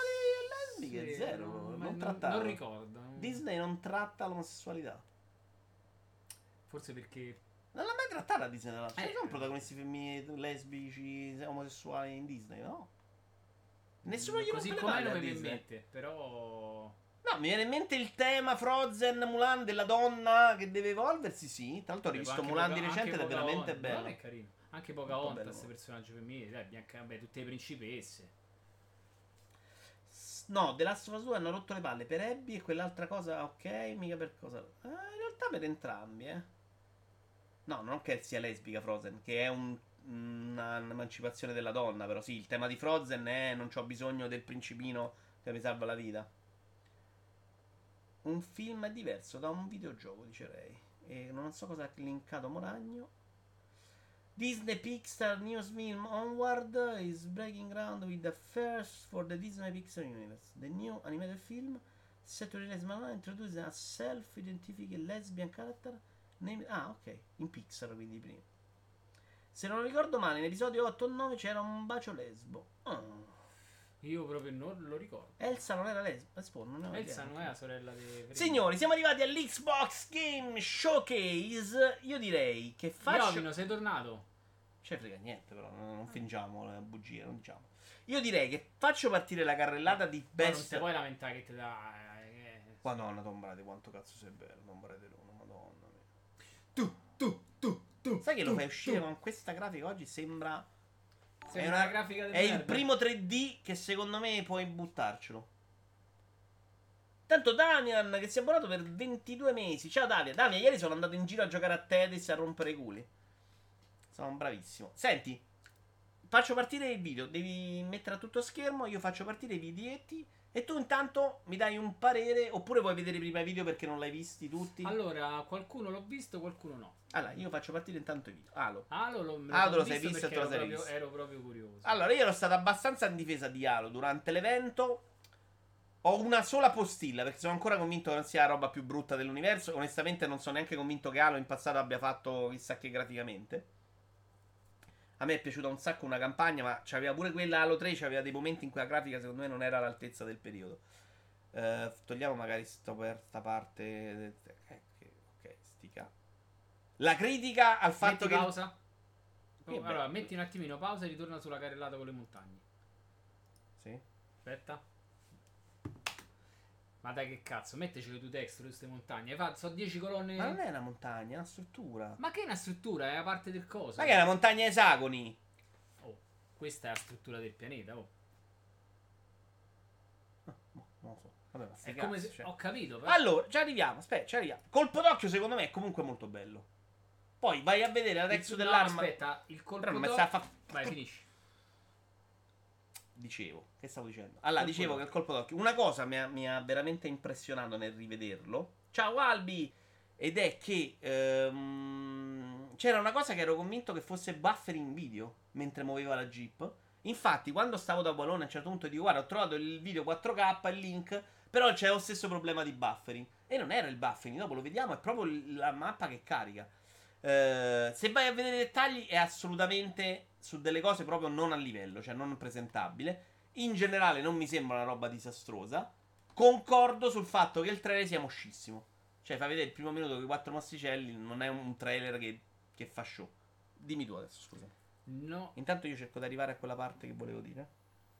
e lesbiche, sì, zero. Non ricordo. Disney non tratta l'omosessualità. Forse perché non l'ha mai trattata Disney. Ci sono protagonisti femminili, lesbici, omosessuali in Disney, no? Nessuno gli così come non mi viene in mente, però. No, mi viene in mente il tema Frozen, Mulan, della donna che deve evolversi, sì. Tra l'altro ho rivisto Mulan di recente ed è veramente bello. Mulan è carino. Anche Pocahontas, personaggio femminile, dai, Bianca, vabbè, tutte le principesse. No, The Last of Us 2 hanno rotto le palle per Abby e quell'altra cosa, ok, mica per cosa. In realtà per entrambi, eh. No, non che sia lesbica Frozen, che è un'emancipazione della donna, però sì, il tema di Frozen è non c'ho bisogno del principino che mi salva la vita. Un film è diverso da un videogioco, dice Ray. E non so cosa ha linkato Moragno. Disney Pixar News Film Onward is breaking ground with the first for the Disney Pixar Universe. The new animated film set to release Manana introduces a self-identified lesbian character named... Ah, ok, in Pixar, quindi prima. Se non ricordo male, in episodio 8 o 9 c'era un bacio lesbo. Oh. Io proprio non lo ricordo. Elsa non era lesbica. Elsa non è la sorella di... Signori, siamo arrivati all'Xbox Game Showcase. Io direi che faccio... Iovino, sei tornato? C'è frega niente, però non fingiamo la bugia, non diciamo. Io direi che faccio partire la carrellata di best... Ma non ti puoi lamentare che te da... Madonna, tombrate, quanto cazzo sei bello. Tombrate l'uno, madonna mia. Tu. Sai che lo fai uscire con questa grafica oggi sembra... È il primo 3D che secondo me puoi buttarcelo. Tanto Damian che si è abbonato per 22 mesi. Ciao Davia. Davia, ieri sono andato in giro a giocare a Tetris e a rompere i culi. Sono bravissimo. Senti, faccio partire il video. Devi mettere a tutto schermo. Io faccio partire i videetti. E tu intanto mi dai un parere. Oppure vuoi vedere prima i video perché non l'hai visti tutti? Allora, qualcuno l'ho visto, qualcuno no. Allora, io faccio partire intanto i video. Alo lo sei visto e te lo sei visto. Ero proprio curioso. Allora, io ero stato abbastanza in difesa di Alo durante l'evento. Ho una sola postilla perché sono ancora convinto che non sia la roba più brutta dell'universo. Onestamente non sono neanche convinto che Alo in passato abbia fatto chissà che graficamente. A me è piaciuta un sacco una campagna, ma c'aveva pure quella Halo 3, c'aveva dei momenti in cui la grafica secondo me non era all'altezza del periodo. Togliamo magari questa parte... Ok, stica. La critica al fatto che... pausa. Allora, metti un attimino pausa e ritorna sulla carrellata con le montagne. Sì. Aspetta. Ma dai, che cazzo, metteci le tue texture queste montagne. Sono 10 colonne. Ma non è una montagna, è una struttura. Ma che è una struttura? È la parte del coso. Ma che è una montagna a esagoni? Oh, questa è la struttura del pianeta, oh. Non lo so. Vabbè, ma è come cazzo, se... cioè. Ho capito, però. Allora, ci arriviamo, aspetta, ci arriviamo. Colpo d'occhio secondo me è comunque molto bello. Poi vai a vedere la texture dell'arma. Aspetta, il colpo d'occhio. Vai, finisci. Dicevo, che stavo dicendo? Allora, dicevo che il colpo d'occhio. Una cosa mi ha veramente impressionato nel rivederlo. Ciao Albi! Ed è che c'era una cosa che ero convinto che fosse buffering video mentre muoveva la Jeep. Infatti, quando stavo da Bologna a un certo punto dico: guarda, ho trovato il video 4K, il link, però c'è lo stesso problema di buffering. E non era il buffering, dopo lo vediamo, è proprio la mappa che carica. Se vai a vedere i dettagli è assolutamente su delle cose proprio non a livello, cioè non presentabile. In generale non mi sembra una roba disastrosa. Concordo sul fatto che il trailer sia moscissimo. Cioè fa vedere il primo minuto con i quattro masticelli, non è un trailer che fa show. Dimmi tu adesso, scusa. No. Intanto io cerco di arrivare a quella parte che volevo dire.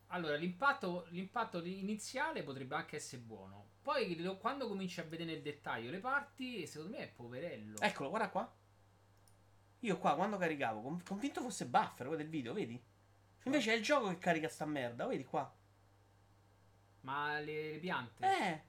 Allora, l'impatto iniziale potrebbe anche essere buono. Poi quando cominci a vedere nel dettaglio le parti, secondo me è poverello. Eccolo, guarda qua. Io qua quando caricavo, convinto fosse buffer del video, vedi? Invece è il gioco che carica sta merda, vedi qua. Ma le piante?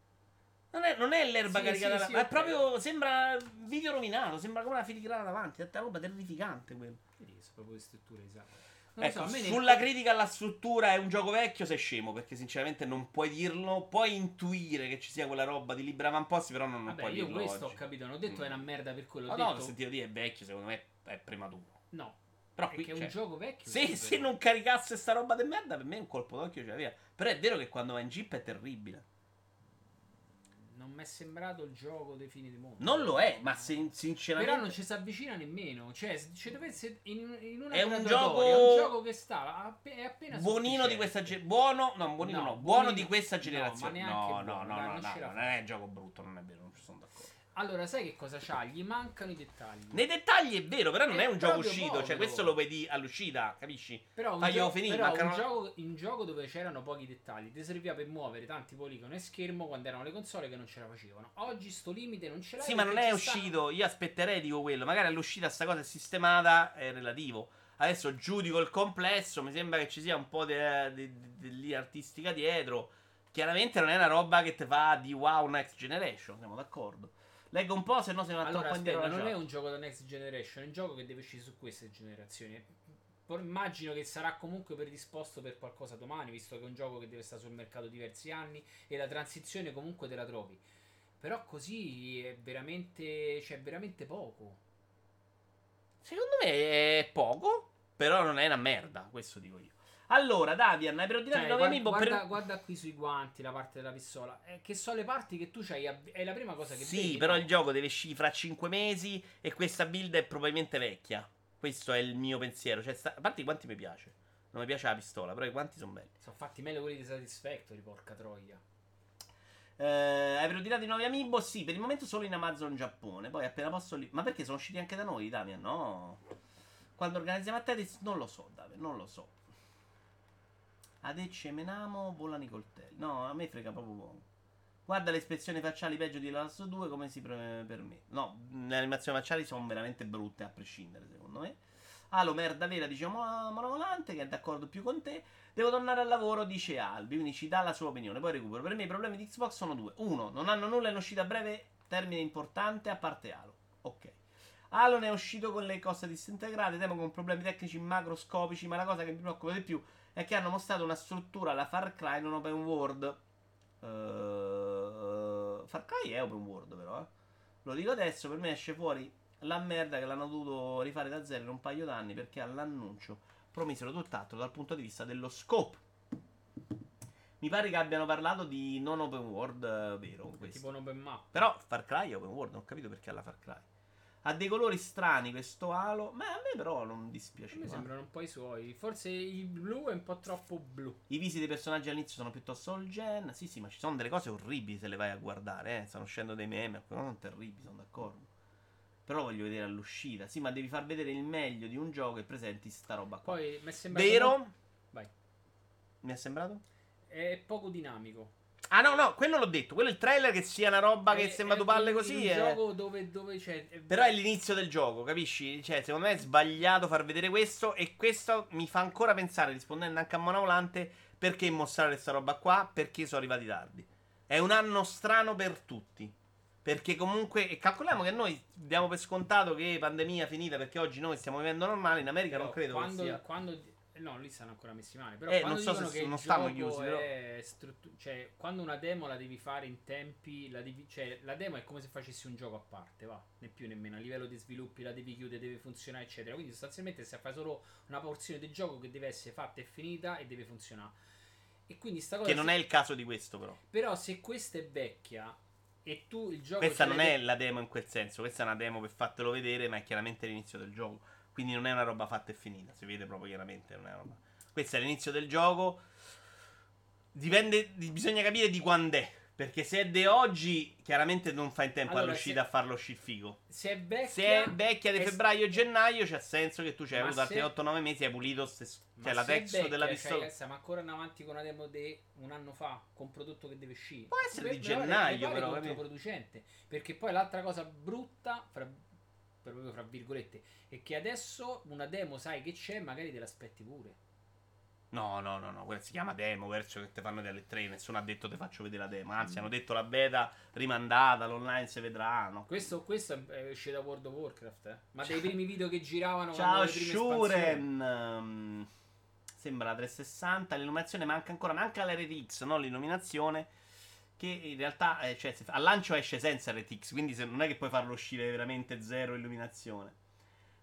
Non è l'erba caricata, sì, è proprio, sembra video rovinato, sembra come una filigrana davanti, è una roba terrificante quello. Vedi, sono proprio le strutture, esatto. Ecco, so, sulla critica alla struttura è un gioco vecchio, sei scemo, perché sinceramente non puoi dirlo. Puoi intuire che ci sia quella roba di Libera Avamposti, però non puoi dirlo. Io questo oggi. Ho capito, non ho detto è una merda per quello. No, sentito dire è vecchio, secondo me è prematuro. No, però qui, è un gioco vecchio. Se non caricasse sta roba di merda, per me è un colpo d'occhio, cioè via. Però è vero che quando va in Jeep è terribile. Non mi è sembrato il gioco dei fini del mondo. Non lo è, ma sinceramente. Però non ci si avvicina nemmeno. Cioè, ci dovesse in una è un gioco. È un gioco che sta appena buonino di questa buono di questa generazione. No, non è un gioco brutto, non è vero, non ci sono d'accordo. Allora, sai che cosa c'ha? Gli mancano i dettagli. Nei dettagli è vero, però non è un gioco uscito, poco. Cioè questo lo vedi all'uscita, capisci? Però un gioco dove c'erano pochi dettagli ti serviva per muovere tanti poligoni e schermo quando erano le console che non ce la facevano. Oggi sto limite non ce l'hai. Sì, ma non è uscito, io aspetterei tipo quello, magari all'uscita sta cosa è sistemata, è relativo. Adesso giudico il complesso, mi sembra che ci sia un po' di artistica dietro. Chiaramente non è una roba che te fa di wow next generation, siamo d'accordo. Leggo un po', se no se va troppo indietro. Non è un gioco da next generation, è un gioco che deve uscire su queste generazioni. Immagino che sarà comunque predisposto per qualcosa domani, visto che è un gioco che deve stare sul mercato diversi anni e la transizione comunque te la trovi. Però così è veramente, cioè, veramente poco. Secondo me è poco, però non è una merda, questo dico io. Allora, Davian, hai priorità 9 amiibo. Guarda qui sui guanti la parte della pistola. Che sono le parti che tu c'hai. È la prima cosa che vedi. Sì, però il gioco deve uscire fra 5 mesi. E questa build è probabilmente vecchia. Questo è il mio pensiero. Cioè, a parte i guanti mi piace. Non mi piace la pistola, però i guanti sono belli. Sono fatti meglio quelli di Satisfactory, porca troia. Hai priorità 9 amiibo? Sì, per il momento solo in Amazon Giappone. Poi appena posso li... Ma perché sono usciti anche da noi, Davian? No. Quando organizziamo a Tetris? Non lo so, Davian, non lo so. Adecce menamo, volano i coltelli. No, a me frega proprio poco. Guarda le ispezioni facciali peggio di Last 2 come si permette. No, le animazioni facciali sono veramente brutte a prescindere, secondo me. Lo merda vera, dice Mona Volante, che è d'accordo più con te. Devo tornare al lavoro, dice Albi, quindi ci dà la sua opinione. Poi recupero. Per me i problemi di Xbox sono due. Uno, non hanno nulla in uscita a breve termine importante, a parte Halo. Ok. Halo ne è uscito con le cose disintegrate, temo con problemi tecnici macroscopici, ma la cosa che mi preoccupa di più è che hanno mostrato una struttura alla Far Cry non open world. Far Cry è open world però, eh. Lo dico adesso, per me esce fuori la merda che l'hanno dovuto rifare da zero in un paio d'anni perché all'annuncio promisero tutt'altro dal punto di vista dello scope. Mi pare che abbiano parlato di non open world, vero? Tipo un open map. Però Far Cry è open world, non ho capito perché alla Far Cry. Ha dei colori strani questo Halo, ma a me però non dispiace. Mi sembrano un po' i suoi. Forse il blu è un po' troppo blu. I visi dei personaggi all'inizio sono piuttosto old gen. Sì, ma ci sono delle cose orribili se le vai a guardare, eh. Stanno uscendo dei meme, però non terribili, sono d'accordo. Però voglio vedere all'uscita. Sì, ma devi far vedere il meglio di un gioco e presenti sta roba qua. Poi mi è sembrato vero? Vai. Mi è sembrato? È poco dinamico. Ah no, quello l'ho detto, quello è il trailer che sia una roba che sembra tu palle così. È un gioco dove c'è... Però è l'inizio del gioco, capisci? Cioè, secondo me è sbagliato far vedere questo e questo mi fa ancora pensare, rispondendo anche a Mona Volante, perché mostrare questa roba qua? Perché sono arrivati tardi. È un anno strano per tutti. Perché comunque, e calcoliamo che noi diamo per scontato che pandemia finita perché oggi noi stiamo vivendo normale, in America però non credo che sia. No, lì stanno ancora messi male. Però non so se non stanno chiusi, però... cioè, quando una demo la devi fare in tempi, cioè, la demo è come se facessi un gioco a parte, va, né più né meno. A livello di sviluppi la devi chiudere, deve funzionare, eccetera. Quindi sostanzialmente si fa solo una porzione del gioco che deve essere fatta e finita e deve funzionare. E quindi sta cosa che non è il caso di questo, però. Però se questa è vecchia e tu il gioco... Questa non è la demo in quel senso, questa è una demo per fartelo vedere, ma è chiaramente l'inizio del gioco. Quindi non è una roba fatta e finita, si vede proprio chiaramente, non è una roba. Questo è l'inizio del gioco. Dipende, bisogna capire di quand'è, perché se è di oggi chiaramente non fa in tempo all'uscita a farlo uscire figo. Se è vecchia, di febbraio e gennaio c'ha senso che tu ci hai avuto altri 8-9 mesi, hai pulito cioè la texture della pistola. Siamo ancora in avanti con una demo di un anno fa, con un prodotto che deve uscire. Può essere di gennaio, però è controproducente, perché poi l'altra cosa brutta proprio fra virgolette e che adesso una demo sai che c'è, magari te l'aspetti pure. No, quella si chiama demo, verso che te fanno delle tre, nessuno ha detto te faccio vedere la demo, anzi hanno detto la beta rimandata, l'online si vedrà, no? Questo è uscito da World of Warcraft, eh? Ma dei primi video che giravano, ciao Shuren, sembra la 360, l'illuminazione manca ancora, manca la RTX, no? L'illuminazione che in realtà, cioè, al lancio esce senza RTX, quindi non è che puoi farlo uscire veramente zero illuminazione.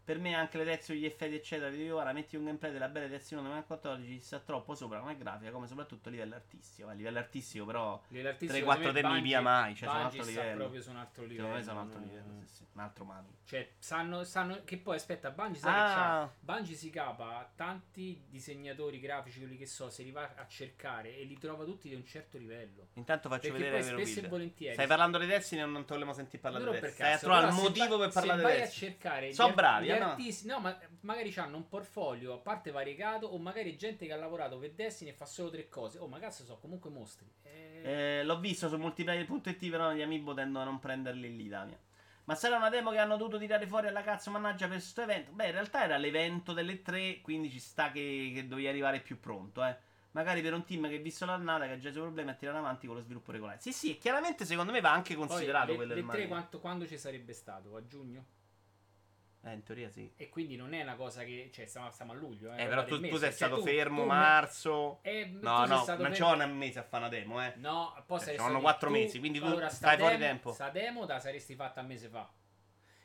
Per me anche le texture, gli effetti eccetera, dico, ora metti un gameplay della bella versione 2014, si sta troppo sopra come grafica, come soprattutto a livello artistico. A livello artistico però 3-4 temi via mai, cioè sono un altro livello, proprio su un altro livello, sì. Un altro manico, cioè sanno che poi aspetta Bungie, Bungie si capa tanti disegnatori grafici, quelli che so, se li va a cercare e li trova tutti di un certo livello. Intanto faccio perché vedere poi spesso e volentieri stai parlando dei terzi, non te vogliamo sentire parlare di terzi, stai a trovare il motivo per parlare dei terzi, se vai a cercare sono bravi. No, ma magari hanno un portfolio a parte variegato, o magari gente che ha lavorato per Destiny e fa solo tre cose. Oh, ma cazzo, so comunque mostri. L'ho visto su multiplayer.it, però gli amiibo tendono a non prenderli lì, Italia. Ma sarà una demo che hanno dovuto tirare fuori alla cazzo, mannaggia, per questo evento. Beh, in realtà era l'evento delle tre, quindi ci sta che dovevi arrivare più pronto, eh. Magari per un team che, visto l'annata, che ha già i suoi problemi a tirare avanti con lo sviluppo regolare. Sì, chiaramente secondo me va anche considerato. Poi, quello del Mario. Le tre quando ci sarebbe stato? A giugno? In teoria sì. E quindi non è una cosa che... Cioè, stiamo a luglio, però tu sei stato fermo marzo... non c'ho un mese a fare una demo, eh. No, poi saresti... Sono 4 mesi, quindi allora, tu stai fuori tempo. Sta demo la saresti fatta un mese fa.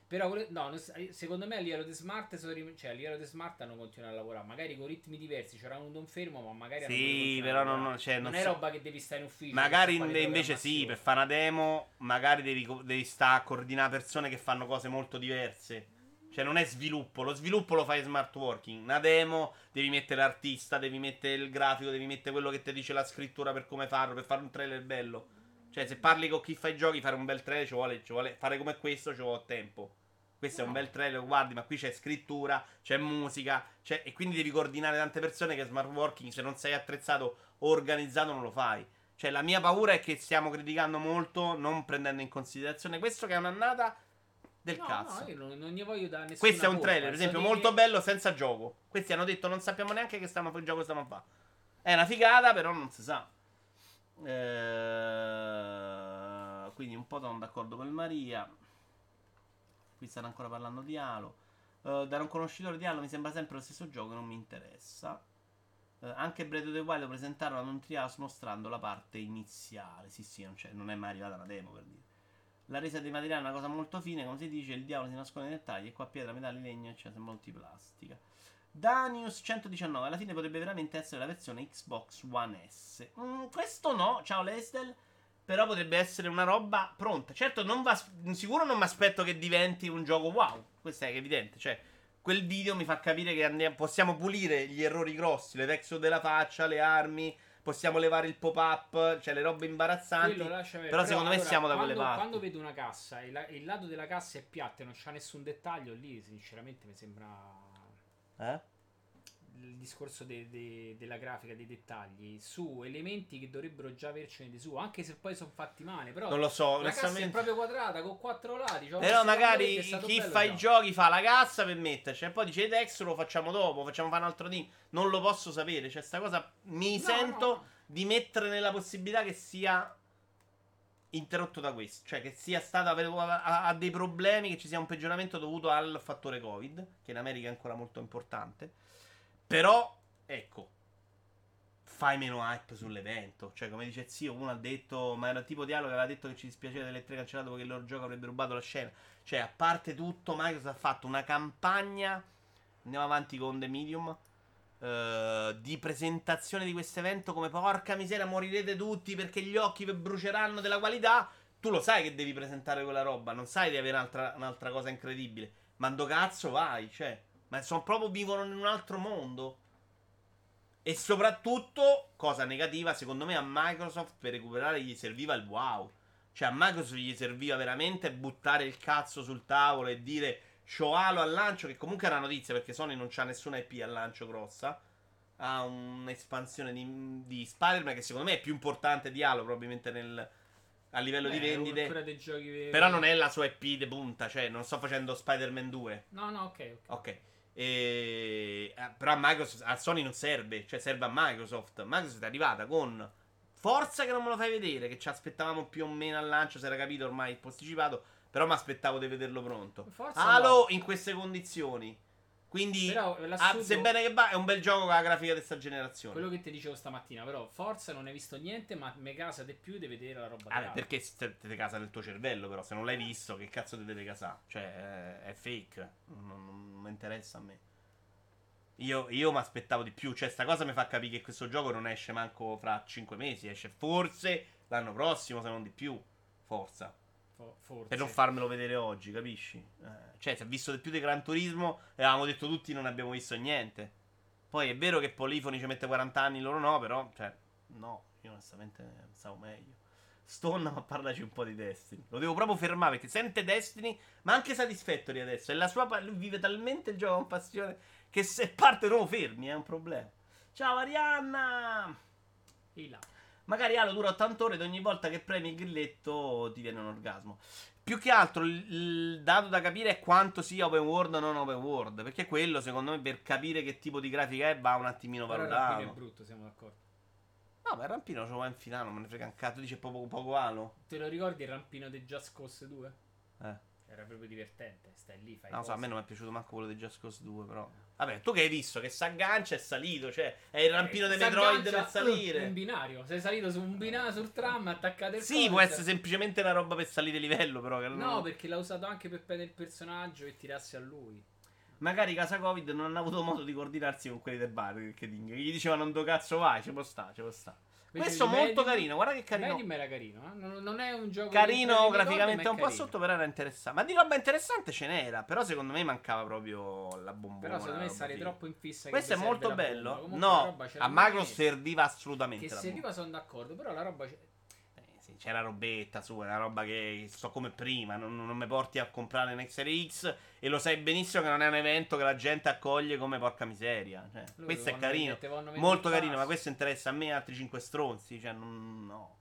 Però, no, secondo me a livello di smart... Cioè, a livello di smart hanno continuato a lavorare. Magari con ritmi diversi, c'era un don fermo, ma magari... Sì, però non è roba che devi stare in ufficio. Magari invece sì, per fare una demo, magari devi stare a coordinare persone che fanno cose molto diverse. Cioè non è sviluppo, lo sviluppo lo fai smart working. Una demo devi mettere l'artista, devi mettere il grafico, devi mettere quello che ti dice la scrittura per come farlo, per fare un trailer bello. Cioè se parli con chi fa i giochi, fare un bel trailer ci vuole fare come questo, ci vuole tempo. Questo è un bel trailer, guardi, ma qui c'è scrittura, c'è musica, e quindi devi coordinare tante persone, che smart working, se non sei attrezzato o organizzato, non lo fai. Cioè la mia paura è che stiamo criticando molto, non prendendo in considerazione questo, che è un'annata... del cazzo. No, io non ne voglio dare nessuno. Questo è un trailer, per esempio, molto bello senza gioco. Questi hanno detto non sappiamo neanche che il gioco stiamo a fare. È una figata, però non si sa. Quindi un po' sono d'accordo con il Maria. Qui stanno ancora parlando di Halo. Da non conoscitore di Halo mi sembra sempre lo stesso gioco, non mi interessa. Anche Breath of the Wild presentarono ad un trias mostrando la parte iniziale. Sì, non è mai arrivata una demo, per dire. La resa dei materiali è una cosa molto fine, come si dice, il diavolo si nasconde nei dettagli, e qua pietra, metalli, legno, eccetera, sembra multiplastica. Danius 119, alla fine potrebbe veramente essere la versione Xbox One S. Questo no, ciao Lesdel, però potrebbe essere una roba pronta. Certo, sicuro non mi aspetto che diventi un gioco wow, questo è evidente, cioè quel video mi fa capire che possiamo pulire gli errori grossi, le texture della faccia, le armi... Possiamo levare il pop-up, cioè le robe imbarazzanti. Però secondo me siamo da quelle parti. Quando vedo una cassa e il lato della cassa è piatto e non c'ha nessun dettaglio, lì sinceramente mi sembra... Il discorso della grafica, dei dettagli, su elementi che dovrebbero già avercene di su, anche se poi sono fatti male. Però non lo so, la cassa è proprio quadrata, con 4 lati. Cioè però magari chi fa i giochi fa la cassa per metterci, e poi dice i texture lo facciamo dopo, facciamo fare un altro team. Non lo posso sapere, cioè sta cosa mi sento di mettere nella possibilità che sia interrotto da questo, cioè che sia stato a dei problemi, che ci sia un peggioramento dovuto al fattore Covid, che in America è ancora molto importante. Però ecco, fai meno hype sull'evento. Cioè, come dice Zio, uno ha detto, ma era tipo dialogo, aveva detto che ci dispiaceva delle tre cancellate perché il loro gioco avrebbe rubato la scena. Cioè, a parte tutto, Microsoft ha fatto una campagna, andiamo avanti con The Medium, di presentazione di questo evento come porca miseria, morirete tutti perché gli occhi vi bruceranno della qualità. Tu lo sai che devi presentare quella roba, non sai di avere un'altra cosa incredibile. Ma ando cazzo vai, cioè, ma sono proprio, vivono in un altro mondo. E soprattutto, cosa negativa, secondo me a Microsoft per recuperare gli serviva il wow. Cioè a Microsoft gli serviva veramente buttare il cazzo sul tavolo e dire c'ho Halo al lancio, che comunque è una notizia perché Sony non c'ha nessuna IP al lancio grossa. Ha un'espansione di Spider-Man che secondo me è più importante di Halo probabilmente a livello di vendite dei giochi veri. Però non è la sua IP de punta, cioè non sto facendo Spider-Man 2. No, ok. Però a Microsoft, a Sony non serve, cioè serve a Microsoft. Microsoft è arrivata con forza che non me lo fai vedere, che ci aspettavamo più o meno al lancio, si era capito ormai posticipato, però mi aspettavo di vederlo pronto. Forza Halo no, in queste condizioni. Quindi sebbene che va, è un bel gioco con la grafica di questa generazione. Quello che ti dicevo stamattina, però forza non hai visto niente, ma me casa di più di vedere la roba. Vabbè, perché te casa nel tuo cervello, però se non l'hai visto che cazzo ti deve casare? Cioè è fake, non interessa a me. Io mi aspettavo di più, cioè sta cosa mi fa capire che questo gioco non esce manco fra 5 mesi, esce forse l'anno prossimo, se non di più. Forza. Forse. Per non farmelo vedere oggi, capisci? Cioè, si è visto di più di Gran Turismo e avevamo detto tutti non abbiamo visto niente. Poi è vero che Polifoni ci mette 40 anni, loro no, però, cioè, no, io onestamente pensavo meglio. Stonna, ma parlaci un po' di Destiny. Lo devo proprio fermare perché sente Destiny, ma anche Satisfactory adesso. E la sua lui vive talmente il gioco con passione che se parte nuovo fermi, è un problema. Ciao Arianna! E là. Magari Halo dura 80 ore ed ogni volta che premi il grilletto ti viene un orgasmo. Più che altro il dato da capire è quanto sia open world o non open world, perché quello secondo me per capire che tipo di grafica è va un attimino valutato. Però Rampino è brutto, siamo d'accordo. No, ma il Rampino ce lo va in finale, non me ne frega un cazzo, dice poco Halo. Te lo ricordi il Rampino di Just Cause 2? Era proprio divertente, stai lì, fai cose. A me non mi è piaciuto manco quello di Just Cause 2, però. Vabbè, tu che hai visto? Che s'aggancia è salito, cioè è il rampino dei Metroid per salire. Un binario, sei salito su un binario sul tram, attaccato il Sì, può essere semplicemente una roba per salire livello, però. Che no, perché l'ha usato anche per prendere il personaggio e tirarsi a lui. Magari casa Covid non hanno avuto modo di coordinarsi con quelli del marketing, gli dicevano non do cazzo vai, ci può sta. Questo molto carino, guarda che carino. Medium era carino, eh? Non è un gioco carino graficamente, è un po' sotto, però era interessante. Ma di roba interessante ce n'era, però secondo me mancava proprio la bombona. Però secondo me sarei troppo in fissa. Questo è molto bello. No, a Macro serviva assolutamente. Che serviva sono d'accordo, però la roba sì, c'era robetta su, è una roba che so come prima, non mi porti a comprare un Series X e lo sai benissimo che non è un evento che la gente accoglie come porca miseria, cioè, questo è carino, molto carino, ma questo interessa a me e altri 5 stronzi, cioè no.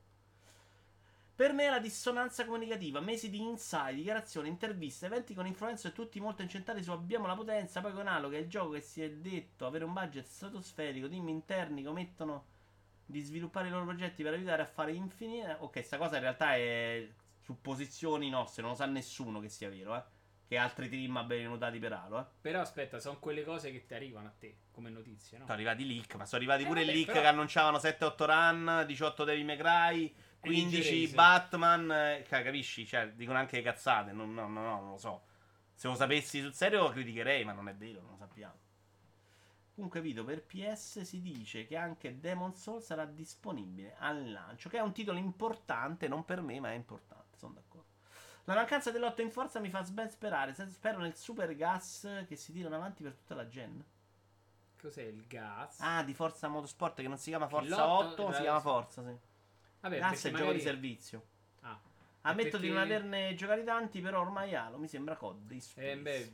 Per me la dissonanza comunicativa, mesi di inside, dichiarazioni, interviste, eventi con influencer tutti molto incentrati su abbiamo la potenza, poi con Halo che è il gioco che si è detto avere un budget stratosferico, team interni che omettono di sviluppare i loro progetti per aiutare a fare infinite. Ok, sta cosa in realtà è supposizioni nostre, non lo sa nessuno che sia vero, che altri team abbiano notati per Halo, Però aspetta, sono quelle cose che ti arrivano a te come notizie, no? Sono arrivati leak, ma sono arrivati pure leak però... che annunciavano 7-8 run, 18 Devil May Cry, 15 Batman, capisci? Cioè, dicono anche cazzate, no, non lo so. Se lo sapessi sul serio lo criticherei, ma non è vero, non lo sappiamo. Comunque Vito, per PS si dice che anche Demon's Souls sarà disponibile al lancio, che è un titolo importante, non per me ma è importante, sono d'accordo. La mancanza dell'8 in forza mi fa ben sperare, spero nel super gas che si tirano avanti per tutta la gen. Cos'è il gas? Ah, di Forza Motorsport, che non si chiama Forza 8, si chiama Forza, sì. Vabbè, gas è magari... gioco di servizio. Ammetto perché... di non averne giocati tanti, però ormai Halo mi sembra COD.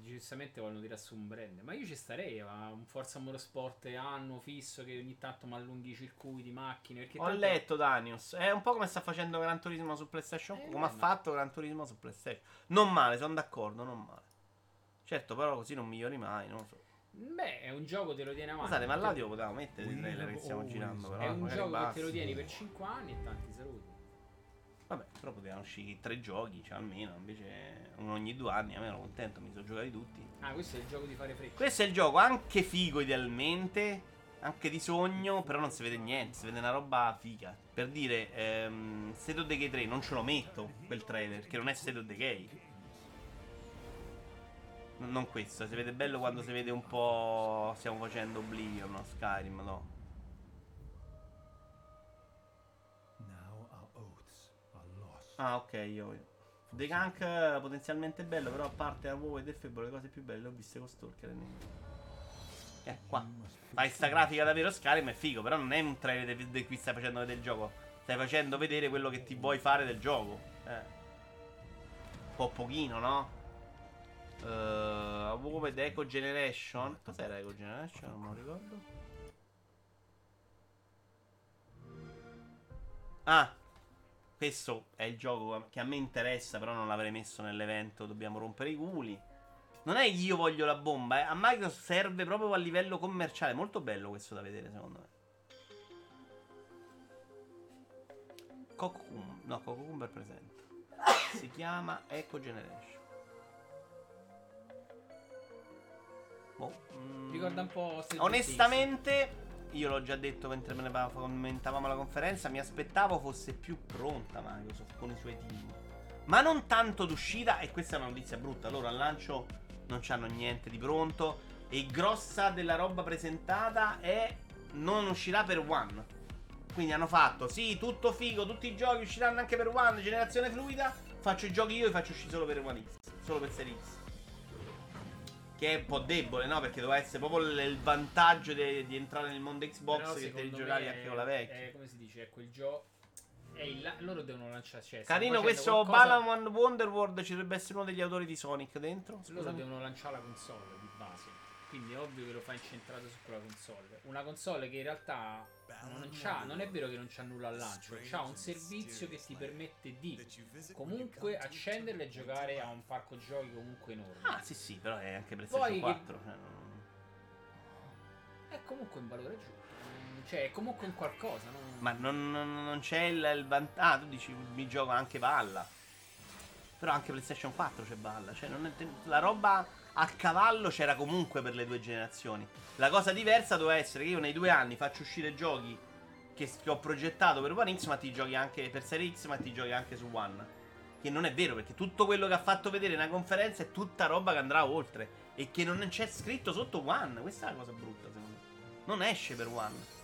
Giustamente vogliono tirare su un brand. Ma io ci starei a un Forza Motorsport anno fisso che ogni tanto mi allunghi i circuiti, macchine. Ho tanto... letto Danius. È un po' come sta facendo Gran Turismo su PlayStation. Come ha fatto Gran Turismo su PlayStation. Non male, sono d'accordo, non male. Certo, però così non migliori mai, non lo so. Beh, è un gioco te lo tiene avanti. Scusate, ma là ti lo potevamo mettere il trailer che stiamo girando. Però, è un gioco che te lo tieni per 5 anni e tanti saluti. Vabbè, però potevano uscire 3 giochi, cioè almeno, invece uno ogni 2 anni, almeno contento, mi sono giocati tutti. Ah, questo è il gioco di fare fretta. Questo è il gioco anche figo idealmente, anche di sogno, però non si vede niente, si vede una roba figa. Per dire, State of Decay 3 non ce lo metto quel trailer, perché non è State of Decay. Non questo, si vede bello quando si vede un po'... stiamo facendo Oblivion, no? Skyrim, no. Ah, ok, io... The Gunk potenzialmente bello, però a parte a WoW ed Effebo le cose più belle le ho viste con Stalker. Qua fai sta grafica davvero Skyrim, è figo, però non è un trailer di cui stai facendo vedere il gioco. Stai facendo vedere quello che ti vuoi fare del gioco. Un po' pochino, no? WoW ed Eco Generation. Cos'era Eco Generation? Non me lo ricordo. Ah, questo è il gioco che a me interessa, però non l'avrei messo nell'evento. Dobbiamo rompere i culi. Non è io voglio la bomba, eh. A Microsoft serve proprio a livello commerciale. Molto bello questo da vedere, secondo me. Cocum, no, Cocumber presenta. Si chiama Eco Generation. Oh. Ricorda un po'. Onestamente, io l'ho già detto mentre me ne commentavamo la conferenza, mi aspettavo fosse più pronta Microsoft con i suoi team, ma non tanto d'uscita, e questa è una notizia brutta. Loro al lancio non c'hanno niente di pronto e grossa della roba presentata è non uscirà per One. Quindi hanno fatto, sì, tutto figo, tutti i giochi usciranno anche per One, generazione fluida, faccio i giochi io e faccio uscire solo per One X, solo per Series X. Che è un po' debole, no? Perché doveva essere proprio il vantaggio di entrare nel mondo Xbox. Però che te li giocavi anche con la vecchia. Come si dice, è quel gioco. Loro devono lanciare. Cioè, carino, questo Balaman Wonderworld ci dovrebbe essere uno degli autori di Sonic dentro. Scusami. Loro devono lanciare la console di base. Quindi è ovvio che lo fa incentrato su quella console. Una console che in realtà non è vero che non c'ha nulla al lancio. C'ha un servizio che ti permette di comunque accenderla e giocare a un parco giochi comunque enorme. Ah sì sì, però è anche PlayStation 4 è comunque un valore aggiunto. Cioè è comunque un qualcosa non... Ma non c'è il vantaggio. Ah, tu dici mi gioco anche balla. Però anche PlayStation 4 c'è balla, cioè non è... La roba a cavallo c'era comunque per le due generazioni. La cosa diversa doveva essere che io nei 2 anni faccio uscire giochi che ho progettato per One X, ma ti giochi anche per Series X, ma ti giochi anche su One. Che non è vero, perché tutto quello che ha fatto vedere nella conferenza è tutta roba che andrà oltre e che non c'è scritto sotto One. Questa è la cosa brutta secondo me. Non esce per One.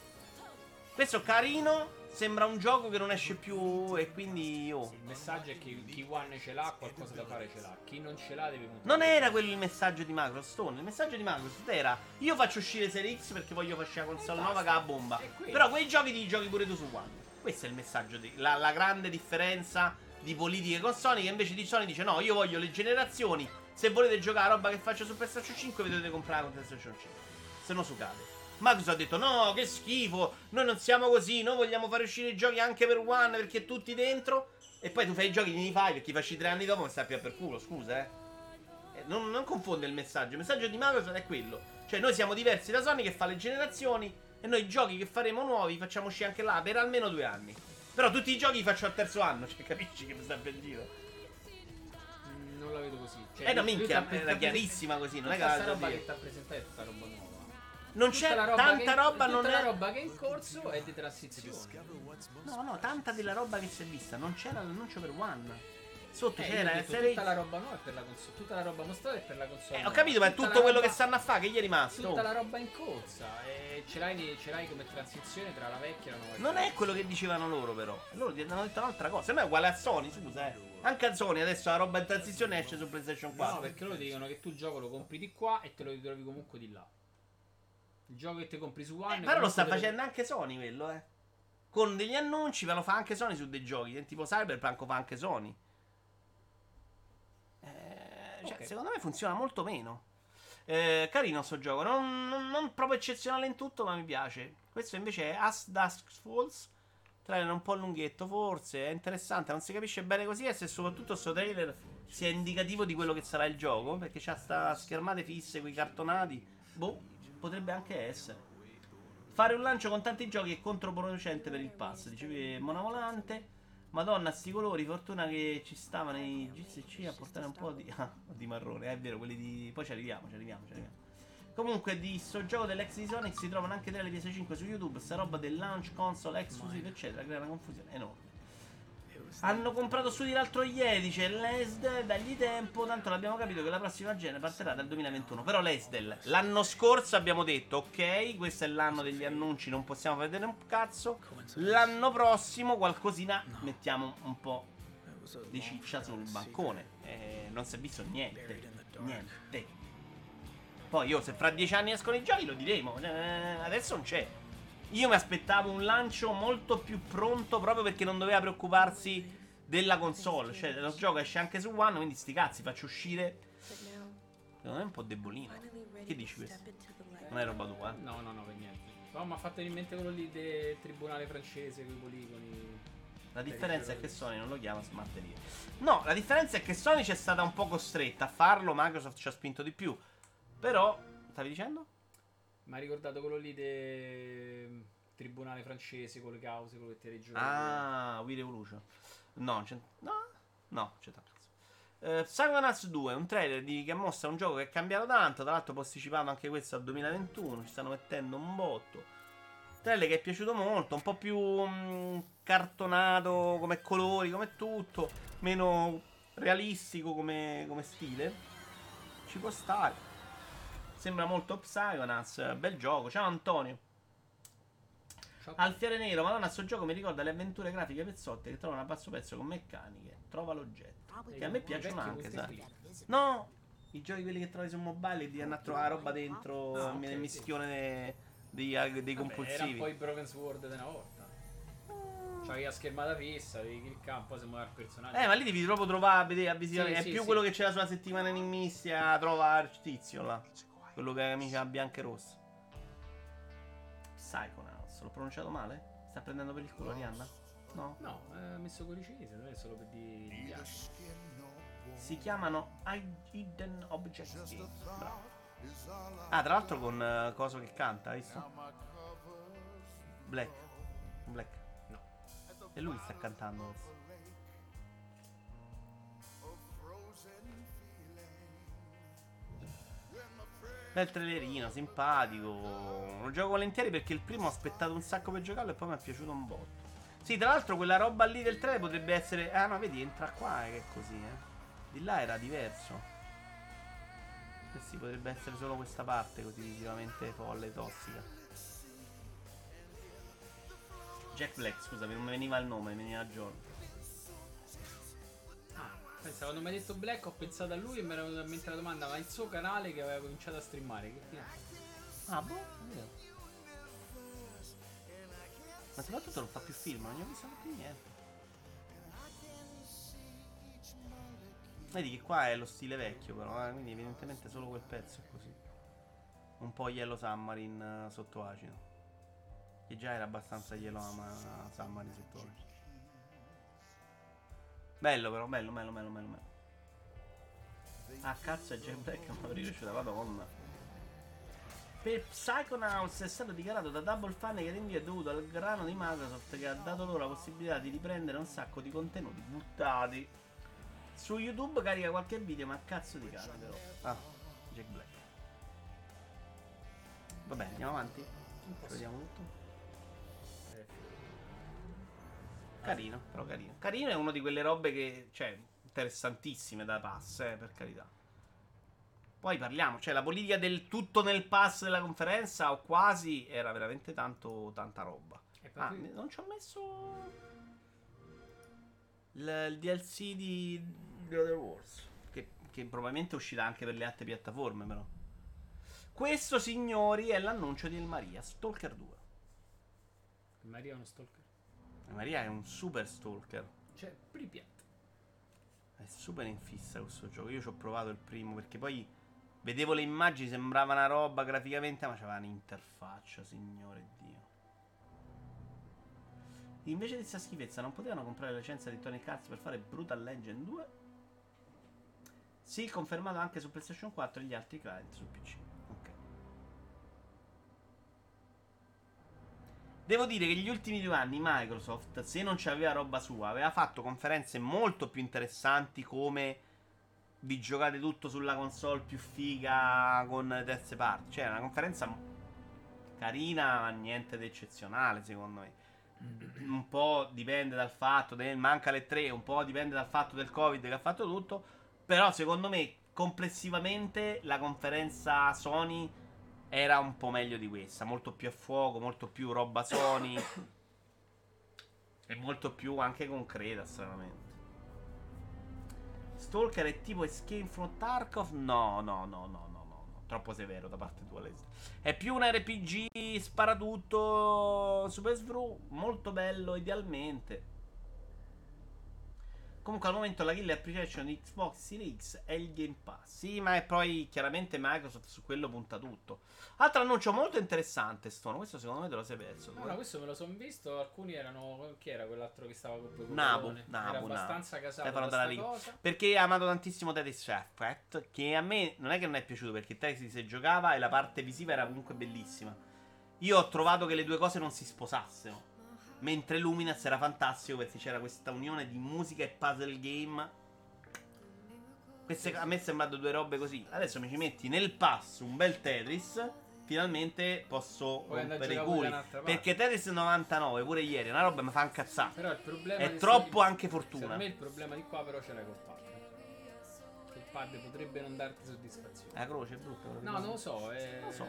Questo carino, sembra un gioco che non esce più e quindi oh. Il messaggio è che chi One ce l'ha qualcosa da fare ce l'ha, chi non ce l'ha deve mutare. Non era quello il messaggio di Microsoft, Stone. Il messaggio di Microsoft era io faccio uscire Series X perché voglio farci la console nuova che ha la bomba. Però quei giochi li giochi pure tu su One. Questo è il messaggio, la grande differenza di politiche con Sony, che invece di Sony dice no, io voglio le generazioni. Se volete giocare a roba che faccio su PlayStation 5 vi dovete comprare la PlayStation 5, se no succade. Microsoft ha detto no, che schifo, noi non siamo così, noi vogliamo fare uscire i giochi anche per One perché tutti dentro. E poi tu fai i giochi, li fai perché facci 3 anni dopo, ma stai più a per culo, scusa non confonde il messaggio di Microsoft è quello. Cioè noi siamo diversi da Sony che fa le generazioni e noi i giochi che faremo nuovi facciamo uscire anche là per almeno 2 anni. Però tutti i giochi li faccio al terzo anno, cioè capisci che mi sta per giro. Non la vedo così, cioè, no minchia, era chiarissima così, non è che la roba che ti ha presentato è tutta roba nuova. Non tutta c'è roba tanta che, roba, non è. La roba che è in corso è di transizione. No, tanta della roba che si è vista. Non c'era l'annuncio per One. Sotto c'era detto, serie... tutta la roba nuova è per la console. Tutta la roba mostrata è per la console. Ho capito, ma è tutto quello roba... che stanno a fare, che gli è rimasto. Tutta la roba in corsa. E ce l'hai come transizione tra la vecchia e la nuova. Non è quello che dicevano loro, però. Loro ti hanno detto un'altra cosa. Non è uguale a Sony, scusa, Anche a Sony adesso la roba in transizione esce su PlayStation 4. No, perché loro dicono che tu il gioco lo compri di qua e te lo ritrovi comunque di là. Il gioco che ti compri su One. Però lo sta facendo anche Sony quello, con degli annunci, ma lo fa anche Sony su dei giochi. Tipo Cyberpunk lo fa anche Sony. Cioè, secondo me funziona molto meno. Carino sto gioco. Non proprio eccezionale in tutto, ma mi piace. Questo invece è As Dusk Falls. Trailer un po' lunghetto, forse. È interessante, non si capisce bene così. E se soprattutto sto trailer sia indicativo di quello che sarà il gioco. Perché c'ha sta schermate fisse, quei cartonati. Boh. Potrebbe anche essere. Fare un lancio con tanti giochi è controproducente per il pass. Dicevi Mona Volante. Madonna, sti colori. Fortuna che ci stava nei GSC a portare un po' di marrone. È vero, quelli di. Poi ci arriviamo. Comunque di sto gioco dell'ex di Sonic si trovano anche delle PS5 su YouTube. Sta roba del launch console esclusive eccetera crea una confusione enorme. Hanno comprato studi l'altro ieri, c'è l'ESDEL, dagli tempo, tanto l'abbiamo capito che la prossima gen partirà dal 2021. Però l'ESDEL, l'anno scorso abbiamo detto ok, questo è l'anno degli annunci, non possiamo vedere un cazzo. L'anno prossimo qualcosina mettiamo un po' di ciccia sul bancone. Non si è visto niente. Poi io se fra 10 anni escono i giochi lo diremo, adesso non c'è. Io mi aspettavo un lancio molto più pronto, proprio perché non doveva preoccuparsi della console. Cioè lo gioco esce anche su One, quindi sti cazzi, faccio uscire. Secondo me è un po' debolino. Che dici questo? Non è roba tua? No, no, no, per niente. No, ma fatemi in mente quello lì del tribunale francese con i poligoni. La differenza è che Sony non lo chiama smatteria. No, la differenza è che Sony c'è stata un po' costretta a farlo, Microsoft ci ha spinto di più. Però, stavi dicendo? Mi ha ricordato quello lì del tribunale francese con le cause, quello che ti regione. Ah, Wii Revolution. No, c'è... No, no, c'è tanto. Psychonauts 2, un trailer che mostra un gioco che è cambiato tanto. Tra l'altro posticipato anche questo al 2021. Ci stanno mettendo un botto. Trailer che è piaciuto molto. Un po' più cartonato come colori, come tutto. Meno realistico come stile. Ci può stare. Sembra molto Psychonauts, bel gioco. Ciao Antonio. Ciao. Alfiere Nero, madonna, sto gioco mi ricorda le avventure grafiche pezzotte che trovano a basso pezzo con meccaniche. Trova l'oggetto. Che a me piacciono anche, sai. No, i giochi quelli che trovi su mobile di andare a trovare roba dentro nel mischione dei compulsivi. Era poi Broken Sword della volta. C'avevi la schermata fissa, avevi il campo, se muovi il personaggio. Ma lì devi proprio trovare, avvicinare. Sì, è più quello che c'era sulla settimana in Missia, trova il tizio là. Quello che ha camicia bianca e rossa. Psychonauts, l'ho pronunciato male? Sta prendendo per il culo Arianna? No? No, ha messo con i cinesi, non è solo per di si chiamano Hidden Objects. Bravo. Ah, tra l'altro con coso che canta, hai visto? Black. No. E lui sta cantando. Bel trailerino, simpatico. Lo gioco volentieri perché il primo ho aspettato un sacco per giocarlo e poi mi è piaciuto un botto. Sì, tra l'altro quella roba lì del trailer potrebbe essere... Ah no, vedi, entra qua che è così, Di là era diverso. Sì, potrebbe essere solo questa parte così visivamente folle e tossica. Jack Black, scusami, non mi veniva il nome, mi veniva John. Quando mi ha detto Black ho pensato a lui e mi era venuta in mente la domanda, ma il suo canale che aveva cominciato a streamare che... Ah boh, ma soprattutto non fa più film, non gli ho visto più niente. Vedi che qua è lo stile vecchio però, quindi evidentemente solo quel pezzo è così. Un po' Yellow Submarine sotto acido, che già era abbastanza Yellow Submarine sotto acido. Bello però, bello. Ah cazzo, è Jack Black, ma riuscita, madonna. Per Psychonauts è stato dichiarato da Double Fine che l'invio è dovuto al grano di Microsoft che ha dato loro la possibilità di riprendere un sacco di contenuti buttati. Su YouTube carica qualche video, ma cazzo di cane però. Ah, Jack Black. Vabbè, andiamo avanti. Vediamo tutto. Carino, però carino. Carino è uno di quelle robe che, cioè, interessantissime da pass, per carità. Poi parliamo, cioè la politica del tutto nel pass della conferenza, o quasi, era veramente tanta roba. Ah, non ci ho messo il DLC di The Other Wars, che probabilmente uscirà anche per le altre piattaforme, però. Questo, signori, è l'annuncio di El Maria, Stalker 2. El Maria è uno stalker? Maria è un super stalker. Cioè, Pripyat. È super in fissa questo gioco. Io ci ho provato il primo perché poi vedevo le immagini, sembrava una roba graficamente, ma c'aveva un'interfaccia, signore Dio. Invece di sta schifezza, non potevano comprare la licenza di Tony Katz per fare Brutal Legend 2? Sì, confermato anche su PlayStation 4 e gli altri client su PC. Devo dire che gli ultimi 2 anni Microsoft, se non c'aveva roba sua, aveva fatto conferenze molto più interessanti come vi giocate tutto sulla console più figa con terze parti. Cioè, è una conferenza carina, ma niente di eccezionale, secondo me. Un po' dipende dal fatto del manca le tre, un po' dipende dal fatto del Covid che ha fatto tutto. Però secondo me complessivamente la conferenza Sony era un po' meglio di questa, molto più a fuoco, molto più roba Sony e molto più anche concreta, stranamente. Stalker è tipo Escape from Tarkov? No. Troppo severo da parte tua, Lester. È più un RPG sparatutto super svru, molto bello idealmente. Comunque al momento la kill application di Xbox Series X è il Game Pass. Sì, ma è poi chiaramente Microsoft su quello punta tutto. Altro annuncio molto interessante, Stone. Questo secondo me te lo sei perso. No, questo me lo sono visto. Alcuni erano... Chi era quell'altro che stava col tuo Nabu, era abbastanza casato da cosa. Perché ha amato tantissimo Tetris Effect, che a me non è che non è piaciuto, perché Tetris si giocava e la parte visiva era comunque bellissima. Io ho trovato che le due cose non si sposassero. Mentre Luminous era fantastico perché c'era questa unione di musica e puzzle game. Queste a me sembrano due robe così. Adesso mi ci metti nel pass un bel Tetris, finalmente posso rompere i culi. Perché Tetris 99 pure ieri è una roba che mi fa incazzare. Però il problema è troppo anche fortuna. Per me il problema di qua però ce l'hai col pad. Che il pad potrebbe non darti soddisfazione. La croce è brutta. No, non lo so, non lo so.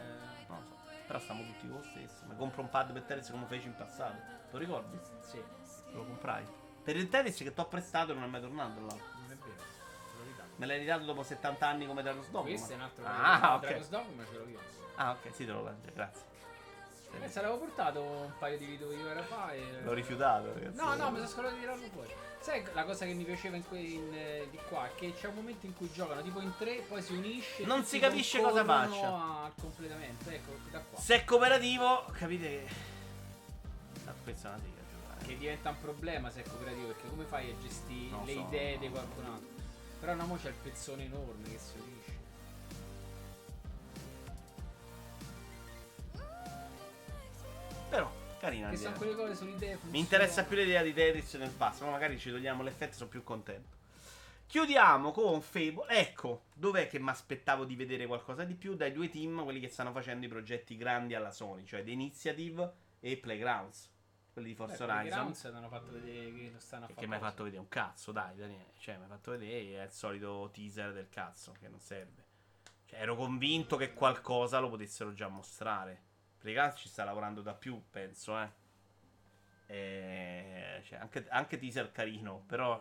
Però stiamo tutti con lo stesso. Ma compro un pad per Tetris come feci in passato. Te lo ricordi? Sì. Lo comprai. Per il Tetris che ti ho prestato non è mai tornato là. Non è vero. Te l'ho ridato. Me l'hai ridato dopo 70 anni come Dragon's Dogma. Questo è un altro. Okay. Dragon's Dogma ce l'ho io. Ah, ok. Sì, te lo lancio. Grazie. Se l'avevo portato un paio di video di ora fa e... L'ho rifiutato, ragazzi. No, mi sono scordato di tirarlo fuori. Sai la cosa che mi piaceva di qua? Che c'è un momento in cui giocano tipo in tre, poi si unisce. Non si capisce cosa faccia al completamento, ecco, da qua. Se è cooperativo, capite che... Questa è una sega giocare. Che diventa un problema se è cooperativo, perché come fai a gestire idee di qualcun altro? Però no, mo c'è il pezzone enorme che si unisce. Però, carina. Che sono quelle cose sull'idea. Mi interessa più l'idea di Tetris nel pass, ma magari ci togliamo l'effetto, sono più contento. Chiudiamo con Fable. Ecco, dov'è che mi aspettavo di vedere qualcosa di più dai due team, quelli che stanno facendo i progetti grandi alla Sony, cioè The Initiative e Playgrounds. Quelli di Forza Horizon. Playgrounds hanno fatto vedere che lo stanno facendo. Che mi hai fatto vedere un cazzo, dai, Daniele. Cioè, mi hai fatto vedere, è il solito teaser del cazzo, che non serve. Cioè, ero convinto che qualcosa lo potessero già mostrare. Playgrounds ci sta lavorando da più, penso, cioè, anche teaser carino, però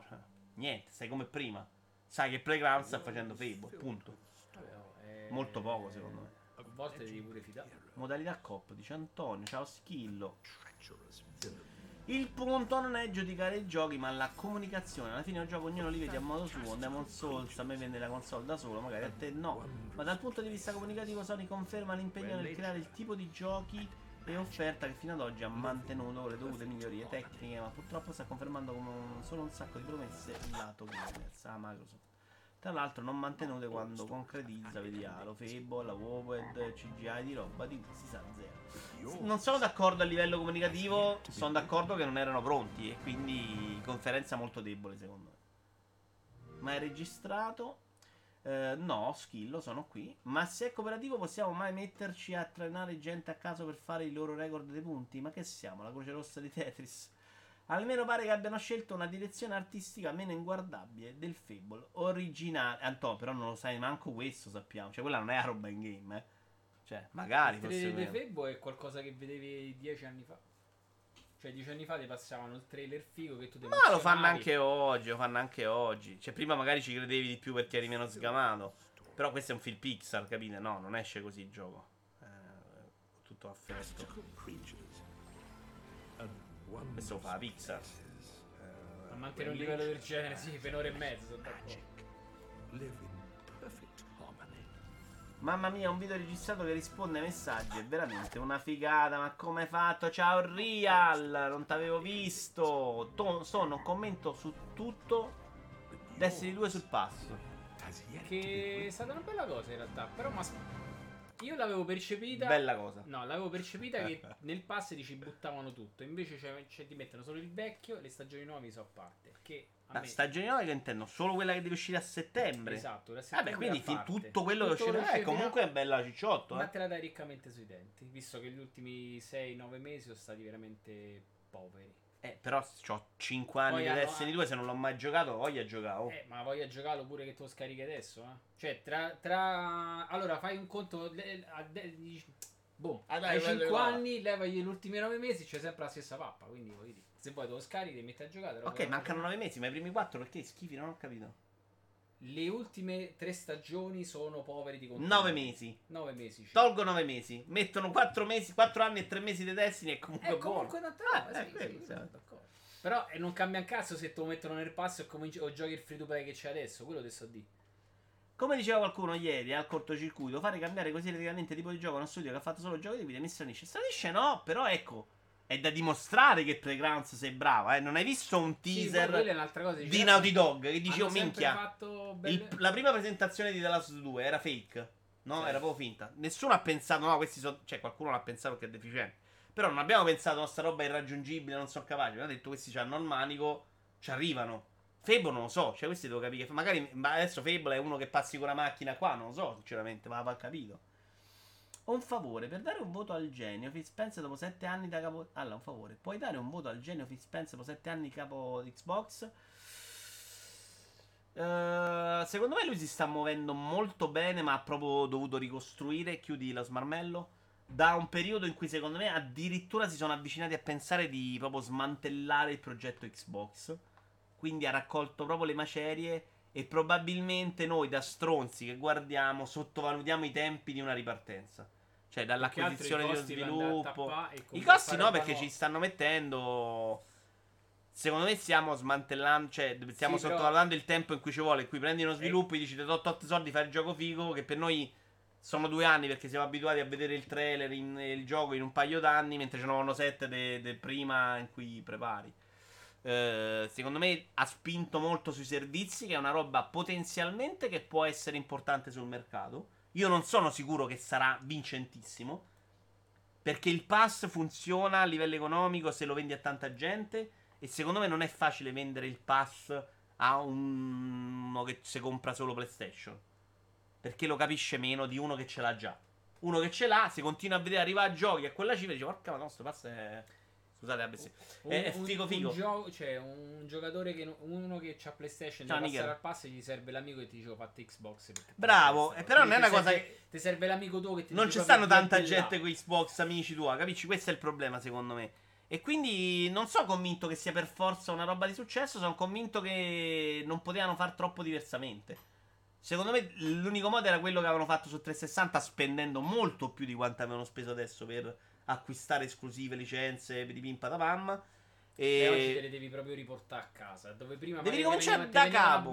niente, sai come prima. Sai che Playgrounds sta facendo Fable, punto. Molto poco, secondo me. A volte devi pure fidare. Modalità coop, dice Antonio, ciao Schillo. Il punto non è giudicare i giochi, ma la comunicazione. Alla fine il gioco ognuno li vede a modo suo. Demon's Souls, a me vende la console da solo, magari a te no. Ma dal punto di vista comunicativo Sony conferma l'impegno nel creare il tipo di giochi e offerta che fino ad oggi ha mantenuto le dovute migliorie tecniche, ma purtroppo sta confermando come solo un sacco di promesse il lato gamers, Microsoft. Tra l'altro non mantenute quando concretizza, vedi Halo, Fable, la Woped, CGI di roba di cui si sa zero. Non sono d'accordo a livello comunicativo, sono d'accordo che non erano pronti e quindi conferenza molto debole secondo me. Ma è registrato? No, Schillo, sono qui. Ma se è cooperativo possiamo mai metterci a trainare gente a caso per fare i loro record dei punti? Ma che siamo, la Croce Rossa di Tetris? Almeno pare che abbiano scelto una direzione artistica meno inguardabile del Fable originale. Antonio, però non lo sai manco questo, sappiamo. Cioè, quella non è la roba in game, Cioè, magari fosse... Il Fable è qualcosa che vedevi 10 anni fa. Cioè, 10 anni fa ti passavano il trailer figo che tu devi... Ma lo fanno anche oggi, Cioè, prima magari ci credevi di più perché eri meno sgamato. Però questo è un film Pixar, capite? No, non esce così il gioco. Tutto affetto. Questo lo fa Pixar. A mantenere un livello del genere, sì, per un'ora e mezzo sono d'accordo. Mamma mia, un video registrato che risponde ai messaggi è veramente una figata. Ma come hai fatto? Ciao Real, non t'avevo visto. Sono un commento su tutto. Destiny 2 sul passo, che è stata una bella cosa in realtà. Però ma Io l'avevo percepita. Bella cosa. No, l'avevo percepita che nel pass ti ci buttavano tutto. Invece ti mettono solo il vecchio e le stagioni nuove sono a parte. Che ma stagione 9 che intendo solo quella che deve uscire a settembre. Esatto, la settembre. Vabbè, quindi tutto quello tutto che uscirà comunque è bella cicciotto. Ma te la dai riccamente sui denti, visto che gli ultimi 6-9 mesi sono stati veramente poveri. Però ho 5 anni di Destiny 2, se non l'ho mai giocato voglio giocarlo. Ma voglio giocarlo pure che tu lo scarichi adesso, eh? Cioè tra allora fai un conto boh, dai, ai 5 anni levagli gli ultimi 9 mesi, c'è sempre la stessa pappa, quindi voglio dire, se poi te lo scarichi e metti a giocare. Ok, mancano 9 mesi, ma i primi 4 perché schifi? Non ho capito. Le ultime 3 stagioni sono poveri di contenuti. 9 mesi. 9 mesi. Cioè. Tolgo 9 mesi, mettono 4 mesi, 4 anni e 3 mesi di Destiny e comunque buono. Comunque d'accordo. Però non cambia un cazzo se te lo mettono nel pass o giochi il free to play che c'è adesso, quello te so di. Come diceva qualcuno ieri al cortocircuito, fare cambiare così radicalmente tipo di gioco a uno studio che ha fatto solo giochi di guida mi stranisce. Stranisce no, però ecco, è da dimostrare che Playgrounds sei brava, eh. Non hai visto un teaser di Naughty Dog che dicevo minchia, la prima presentazione di The Last 2 era fake, no? Sì. Era proprio finta. Nessuno ha pensato, no, questi sono, cioè qualcuno l'ha pensato che è deficiente, però non abbiamo pensato, no, sta roba è irraggiungibile, non sono capace. Abbiamo detto questi c'hanno il manico, ci arrivano. Fable non lo so, cioè questi devo capire, magari adesso Fable è uno che passi con la macchina qua, non lo so sinceramente, ma va capito. Un favore, per dare un voto al genio Phil Spencer dopo 7 anni da capo... Allora, un favore, puoi dare un voto al genio Phil Spencer dopo 7 anni capo Xbox? Secondo me lui si sta muovendo molto bene, ma ha proprio dovuto ricostruire, chiudi lo smarmello, da un periodo in cui secondo me addirittura si sono avvicinati a pensare di proprio smantellare il progetto Xbox. Quindi ha raccolto proprio le macerie e probabilmente noi da stronzi che guardiamo sottovalutiamo i tempi di una ripartenza. Cioè dall'acquisizione dello sviluppo i costi no, perché ci stanno mettendo, secondo me stiamo smantellando, cioè stiamo sottovalutando il tempo in cui ci vuole, in cui prendi uno sviluppo e dici ti do 8 soldi fare il gioco figo, che per noi sono 2 anni perché siamo abituati a vedere il trailer il gioco in un paio d'anni, mentre ce ne vanno 7 prima in cui prepari. Secondo me ha spinto molto sui servizi, che è una roba potenzialmente che può essere importante sul mercato. Io non sono sicuro che sarà vincentissimo, perché il pass funziona a livello economico se lo vendi a tanta gente, e secondo me non è facile vendere il pass a uno che se compra solo PlayStation, perché lo capisce meno di uno che ce l'ha già. Uno che ce l'ha, se continua a vedere arrivare a giochi a quella cifra, dice porca madonna, sto pass è... Scusate, ABC. È figo. Cioè, un giocatore che uno che c'ha PlayStation deve passare al pass e gli serve l'amico che ti dice ho fatto Xbox. Bravo, però non è una cosa che ti serve l'amico tuo che ti non ci stanno tanta gente con Xbox, amici tua, capisci? Questo è il problema, secondo me. E quindi non sono convinto che sia per forza una roba di successo, sono convinto che non potevano far troppo diversamente. Secondo me l'unico modo era quello che avevano fatto su 360, spendendo molto più di quanto avevano speso adesso per acquistare esclusive, licenze di pimpa da mamma. E oggi te le devi proprio riportare a casa, dove prima devi ricominciare da capo.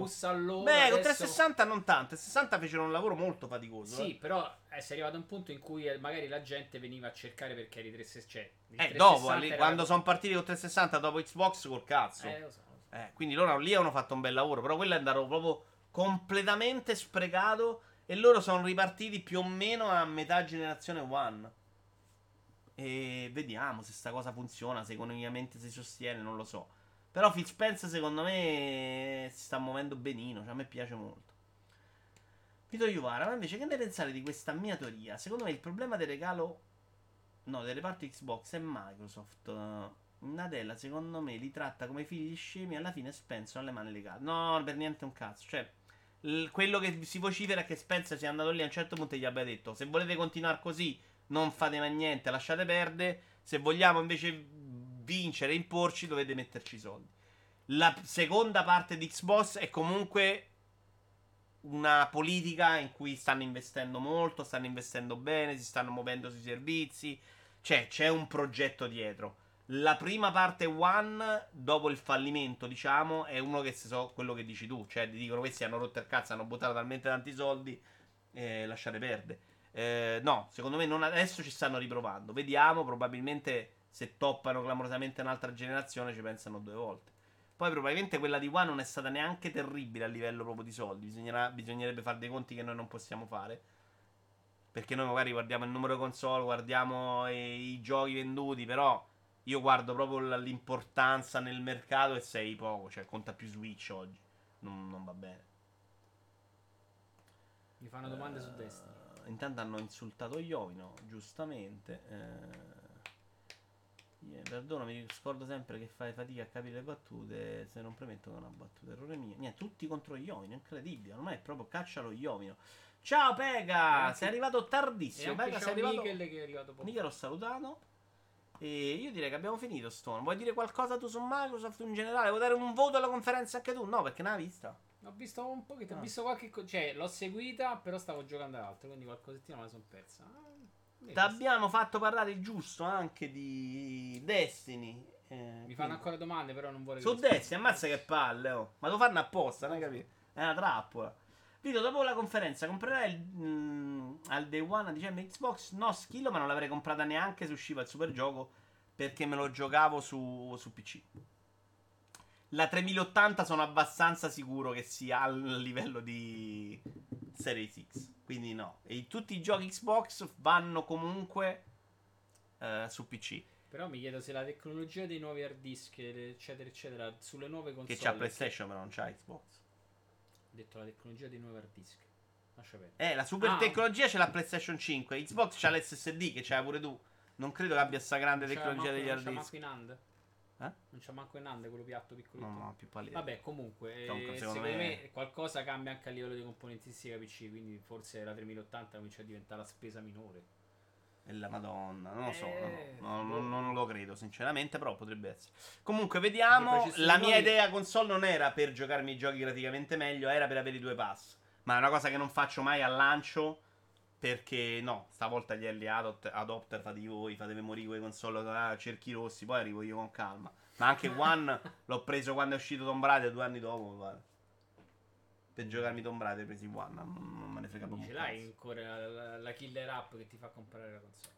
Beh, con 360 non tanto. 360 fecero un lavoro molto faticoso. Sì, però si è arrivato a un punto in cui magari la gente veniva a cercare perché eri 360. Cioè, dopo, quando sono partiti con 360 dopo Xbox col cazzo. Lo so. Quindi loro lì hanno fatto un bel lavoro, però quello è andato proprio completamente sprecato, e loro sono ripartiti più o meno a metà generazione One. E vediamo se sta cosa funziona, se economicamente si sostiene, non lo so. Però Phil Spencer secondo me si sta muovendo benino, cioè a me piace molto. Vito Iuvara, ma invece che ne pensate di questa mia teoria? Secondo me il problema del regalo, no, del reparto Xbox è Microsoft. Nadella secondo me li tratta come figli scemi, alla fine Spencer ha le mani legate. No, per niente un cazzo, cioè quello che si vocifera è che Spencer sia andato lì a un certo punto e gli abbia detto se volete continuare così non fate mai niente, lasciate perdere. Se vogliamo invece vincere e imporci, dovete metterci i soldi. La seconda parte di Xbox è comunque una politica in cui stanno investendo molto, stanno investendo bene, si stanno muovendo sui servizi, cioè c'è un progetto dietro. La prima parte One, dopo il fallimento, diciamo, è uno che so quello che dici tu, cioè ti dicono questi hanno rotto il cazzo, hanno buttato talmente tanti soldi, lasciate perdere. No, secondo me non adesso ci stanno riprovando. Vediamo, probabilmente se toppano clamorosamente un'altra generazione ci pensano 2 volte. Poi probabilmente quella di One non è stata neanche terribile a livello proprio di soldi. Bisognerebbe fare dei conti che noi non possiamo fare. Perché noi magari guardiamo il numero console, guardiamo i giochi venduti, però io guardo proprio l'importanza nel mercato e sei poco, cioè conta più Switch oggi. Non va bene. Mi fanno domande su Destiny. Intanto hanno insultato Iovino, giustamente. Perdono, mi scordo sempre che fai fatica a capire le battute. Se non premetto che è una battuta, errore mio. Niente, tutti contro Iovino, incredibile. Ormai è proprio caccialo Iovino. Ciao Pega, sei arrivato tardissimo. Pega, sei arrivato. Michele che è arrivato poco. Michele l'ho salutato. E io direi che abbiamo finito, Stone. Vuoi dire qualcosa tu su Microsoft in generale? Vuoi dare un voto alla conferenza anche tu? No, perché non l'hai vista. Ho visto un po', ho visto qualche... Cioè, l'ho seguita, però stavo giocando ad altro, quindi qualcosettina me la sono persa. T'abbiamo fatto parlare giusto anche di Destiny. Mi fanno ancora domande, però non vuole... Su Destiny, ammazza che palle, oh. Ma lo fanno apposta, non hai capito? È una trappola. Vito, dopo la conferenza, comprerai al Day One a dicembre Xbox? No, schillo, ma non l'avrei comprata neanche se usciva il supergioco, perché me lo giocavo su PC. La 3080 sono abbastanza sicuro che sia al livello di Series X, quindi no. E tutti i giochi Xbox vanno comunque su PC. Però mi chiedo se la tecnologia dei nuovi hard disk, eccetera, eccetera, sulle nuove console... Che c'ha PlayStation, ma non c'ha Xbox. Ho detto la tecnologia dei nuovi hard disk. Lascia perdere. La super tecnologia c'è la PlayStation 5, Xbox c'ha l'SSD che c'hai pure tu. Non credo che abbia sta grande tecnologia degli hard disk. Non c'è manco in hand quello piatto piccolo. No, più pallido. Vabbè, comunque secondo me qualcosa cambia anche a livello di componentistica PC, quindi forse la 3080 comincia a diventare la spesa minore. E la madonna, non lo so, non lo credo sinceramente, però potrebbe essere. Comunque vediamo, la mia idea console non era per giocarmi i giochi praticamente meglio, era per avere i due pass. Ma è una cosa che non faccio mai al lancio, perché no, stavolta gli early adopter fate voi, fatevi morire con i console a cerchi rossi, poi arrivo io con calma. Ma anche One l'ho preso quando è uscito Tomb Raider 2 anni dopo, guarda. Per giocarmi Tomb Raider ho preso One, non me ne frega proprio. Ce l'hai ancora la killer app che ti fa comprare la console?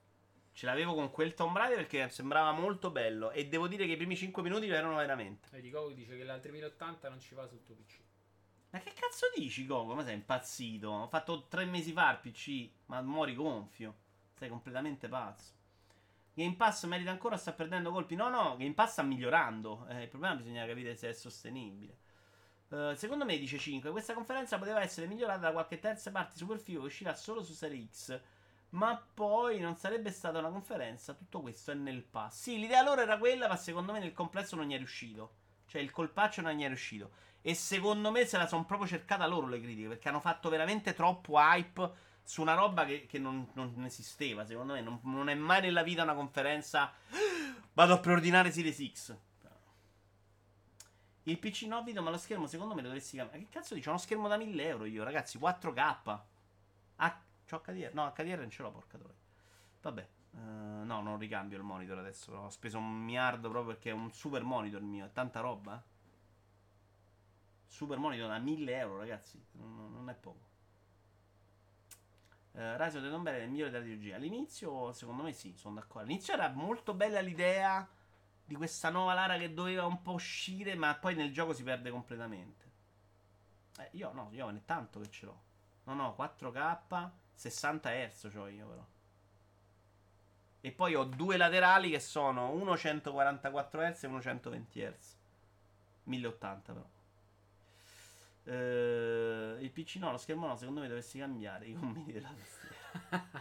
Ce l'avevo con quel Tomb Raider perché sembrava molto bello e devo dire che i primi 5 minuti lo erano veramente. Vedi, Goku dice che la 3080 non ci va sul tuo PC. Ma che cazzo dici, Gogo? Ma sei impazzito? Ho fatto 3 mesi fa il PC, ma muori gonfio. Sei completamente pazzo. Game Pass merita ancora, sta perdendo colpi. No, Game Pass sta migliorando. Il problema è che bisogna capire se è sostenibile. Secondo me, dice 5, questa conferenza poteva essere migliorata da qualche terza parte superfico che uscirà solo su Serie X. Ma poi non sarebbe stata una conferenza. Tutto questo è nel pass. Sì, l'idea loro era quella, ma secondo me nel complesso non gli è riuscito. Cioè, il colpaccio non gli è riuscito. E secondo me se la sono proprio cercata loro le critiche, perché hanno fatto veramente troppo hype su una roba che non esisteva. Secondo me non è mai nella vita una conferenza vado a preordinare Series X. Il PC no, Vito, ma lo schermo secondo me lo dovresti cambiare. Che cazzo dici? Ho uno schermo da 1000 euro io, ragazzi, 4K. C'ho HDR? No, HDR non ce l'ho, porca troia. Vabbè. No, non ricambio il monitor adesso, però ho speso un miliardo proprio perché è un super monitor il mio, è tanta roba. Super monitor da 1000 euro, ragazzi, non è poco. Rise of the Tomb Raider è il migliore della trilogia. All'inizio secondo me sì, sono d'accordo. All'inizio era molto bella l'idea di questa nuova Lara che doveva un po' uscire, ma poi nel gioco si perde completamente. Io ne tanto che ce l'ho. No, 4K 60 Hz c'ho io però. E poi ho due laterali che sono uno 144 Hz e uno 120 Hz. 1080 però. Il PC no, lo schermo no, secondo me dovresti cambiare i commenti della tastiera.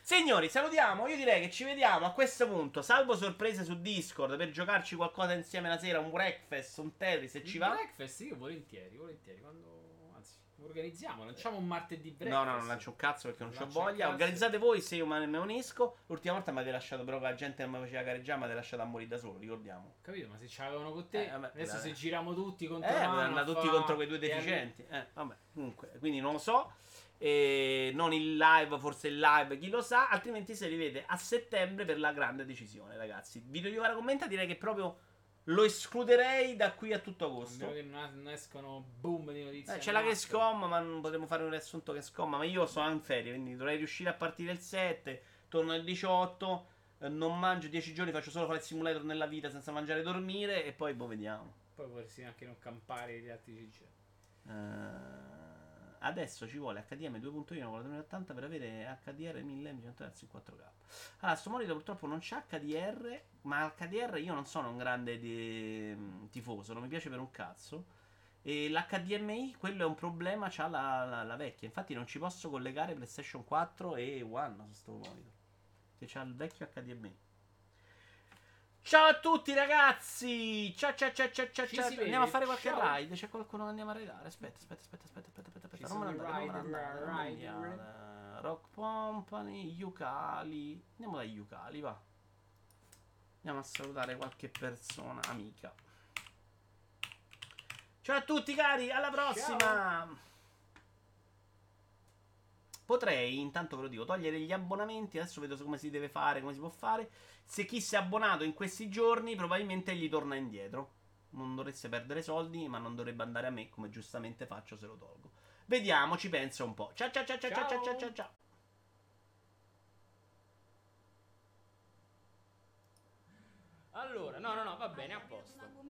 Signori, salutiamo. Io direi che ci vediamo a questo punto, salvo sorprese su Discord, per giocarci qualcosa insieme la sera, un breakfast, un terry se ci va. Un breakfast io volentieri quando... Anzi, organizziamo, lanciamo un martedì breakfast. No, non lancio un cazzo perché non c'ho voglia. Organizzate voi se io me ne unisco. L'ultima volta mi avete lasciato, però la gente non mi faceva gareggiare, mi avete lasciato a morire da solo, ricordiamo. Capito, ma se ce l'avevano con te, vabbè, adesso se giriamo tutti contro tutti contro quei due deficienti. Vabbè, comunque, quindi non lo so. Non il live, forse il live, chi lo sa. Altrimenti si rivede a settembre per la grande decisione, ragazzi. Vito Iuvara commenta, direi che proprio lo escluderei da qui a tutto agosto. Che non escono boom di notizie. C'è la Gamescom, ma non potremmo fare un riassunto Gamescom. Ma io sono in ferie, quindi dovrei riuscire a partire il 7. Torno il 18. Non mangio 10 giorni, faccio solo fare il simulator nella vita senza mangiare e dormire. E poi vediamo. Poi potresti anche non campare gli altri CG. Adesso ci vuole HDMI 2.1 con la 2080 per avere HDR 1000 Mbps in 4K. Allora, sto monitor purtroppo non c'ha HDR, ma HDR io non sono un grande tifoso, non mi piace per un cazzo. E l'HDMI, quello è un problema, c'ha la vecchia. Infatti non ci posso collegare PlayStation 4 e One su sto monitor, che c'ha il vecchio HDMI. Ciao a tutti ragazzi! Ciao. Andiamo a fare qualche ride. C'è qualcuno che andiamo a raidare? Aspetta. Non andare. Rock Company, Yucali. Andiamo da Yucali, va. Andiamo a salutare qualche persona amica. Ciao a tutti cari, alla prossima! Ciao. Potrei, intanto ve lo dico, togliere gli abbonamenti. Adesso vedo come si deve fare, come si può fare. Se chi si è abbonato in questi giorni probabilmente gli torna indietro. Non dovreste perdere soldi, ma non dovrebbe andare a me, come giustamente faccio se lo tolgo. Vediamo, ci penso un po'. Ciao. Allora, no, va bene, a posto.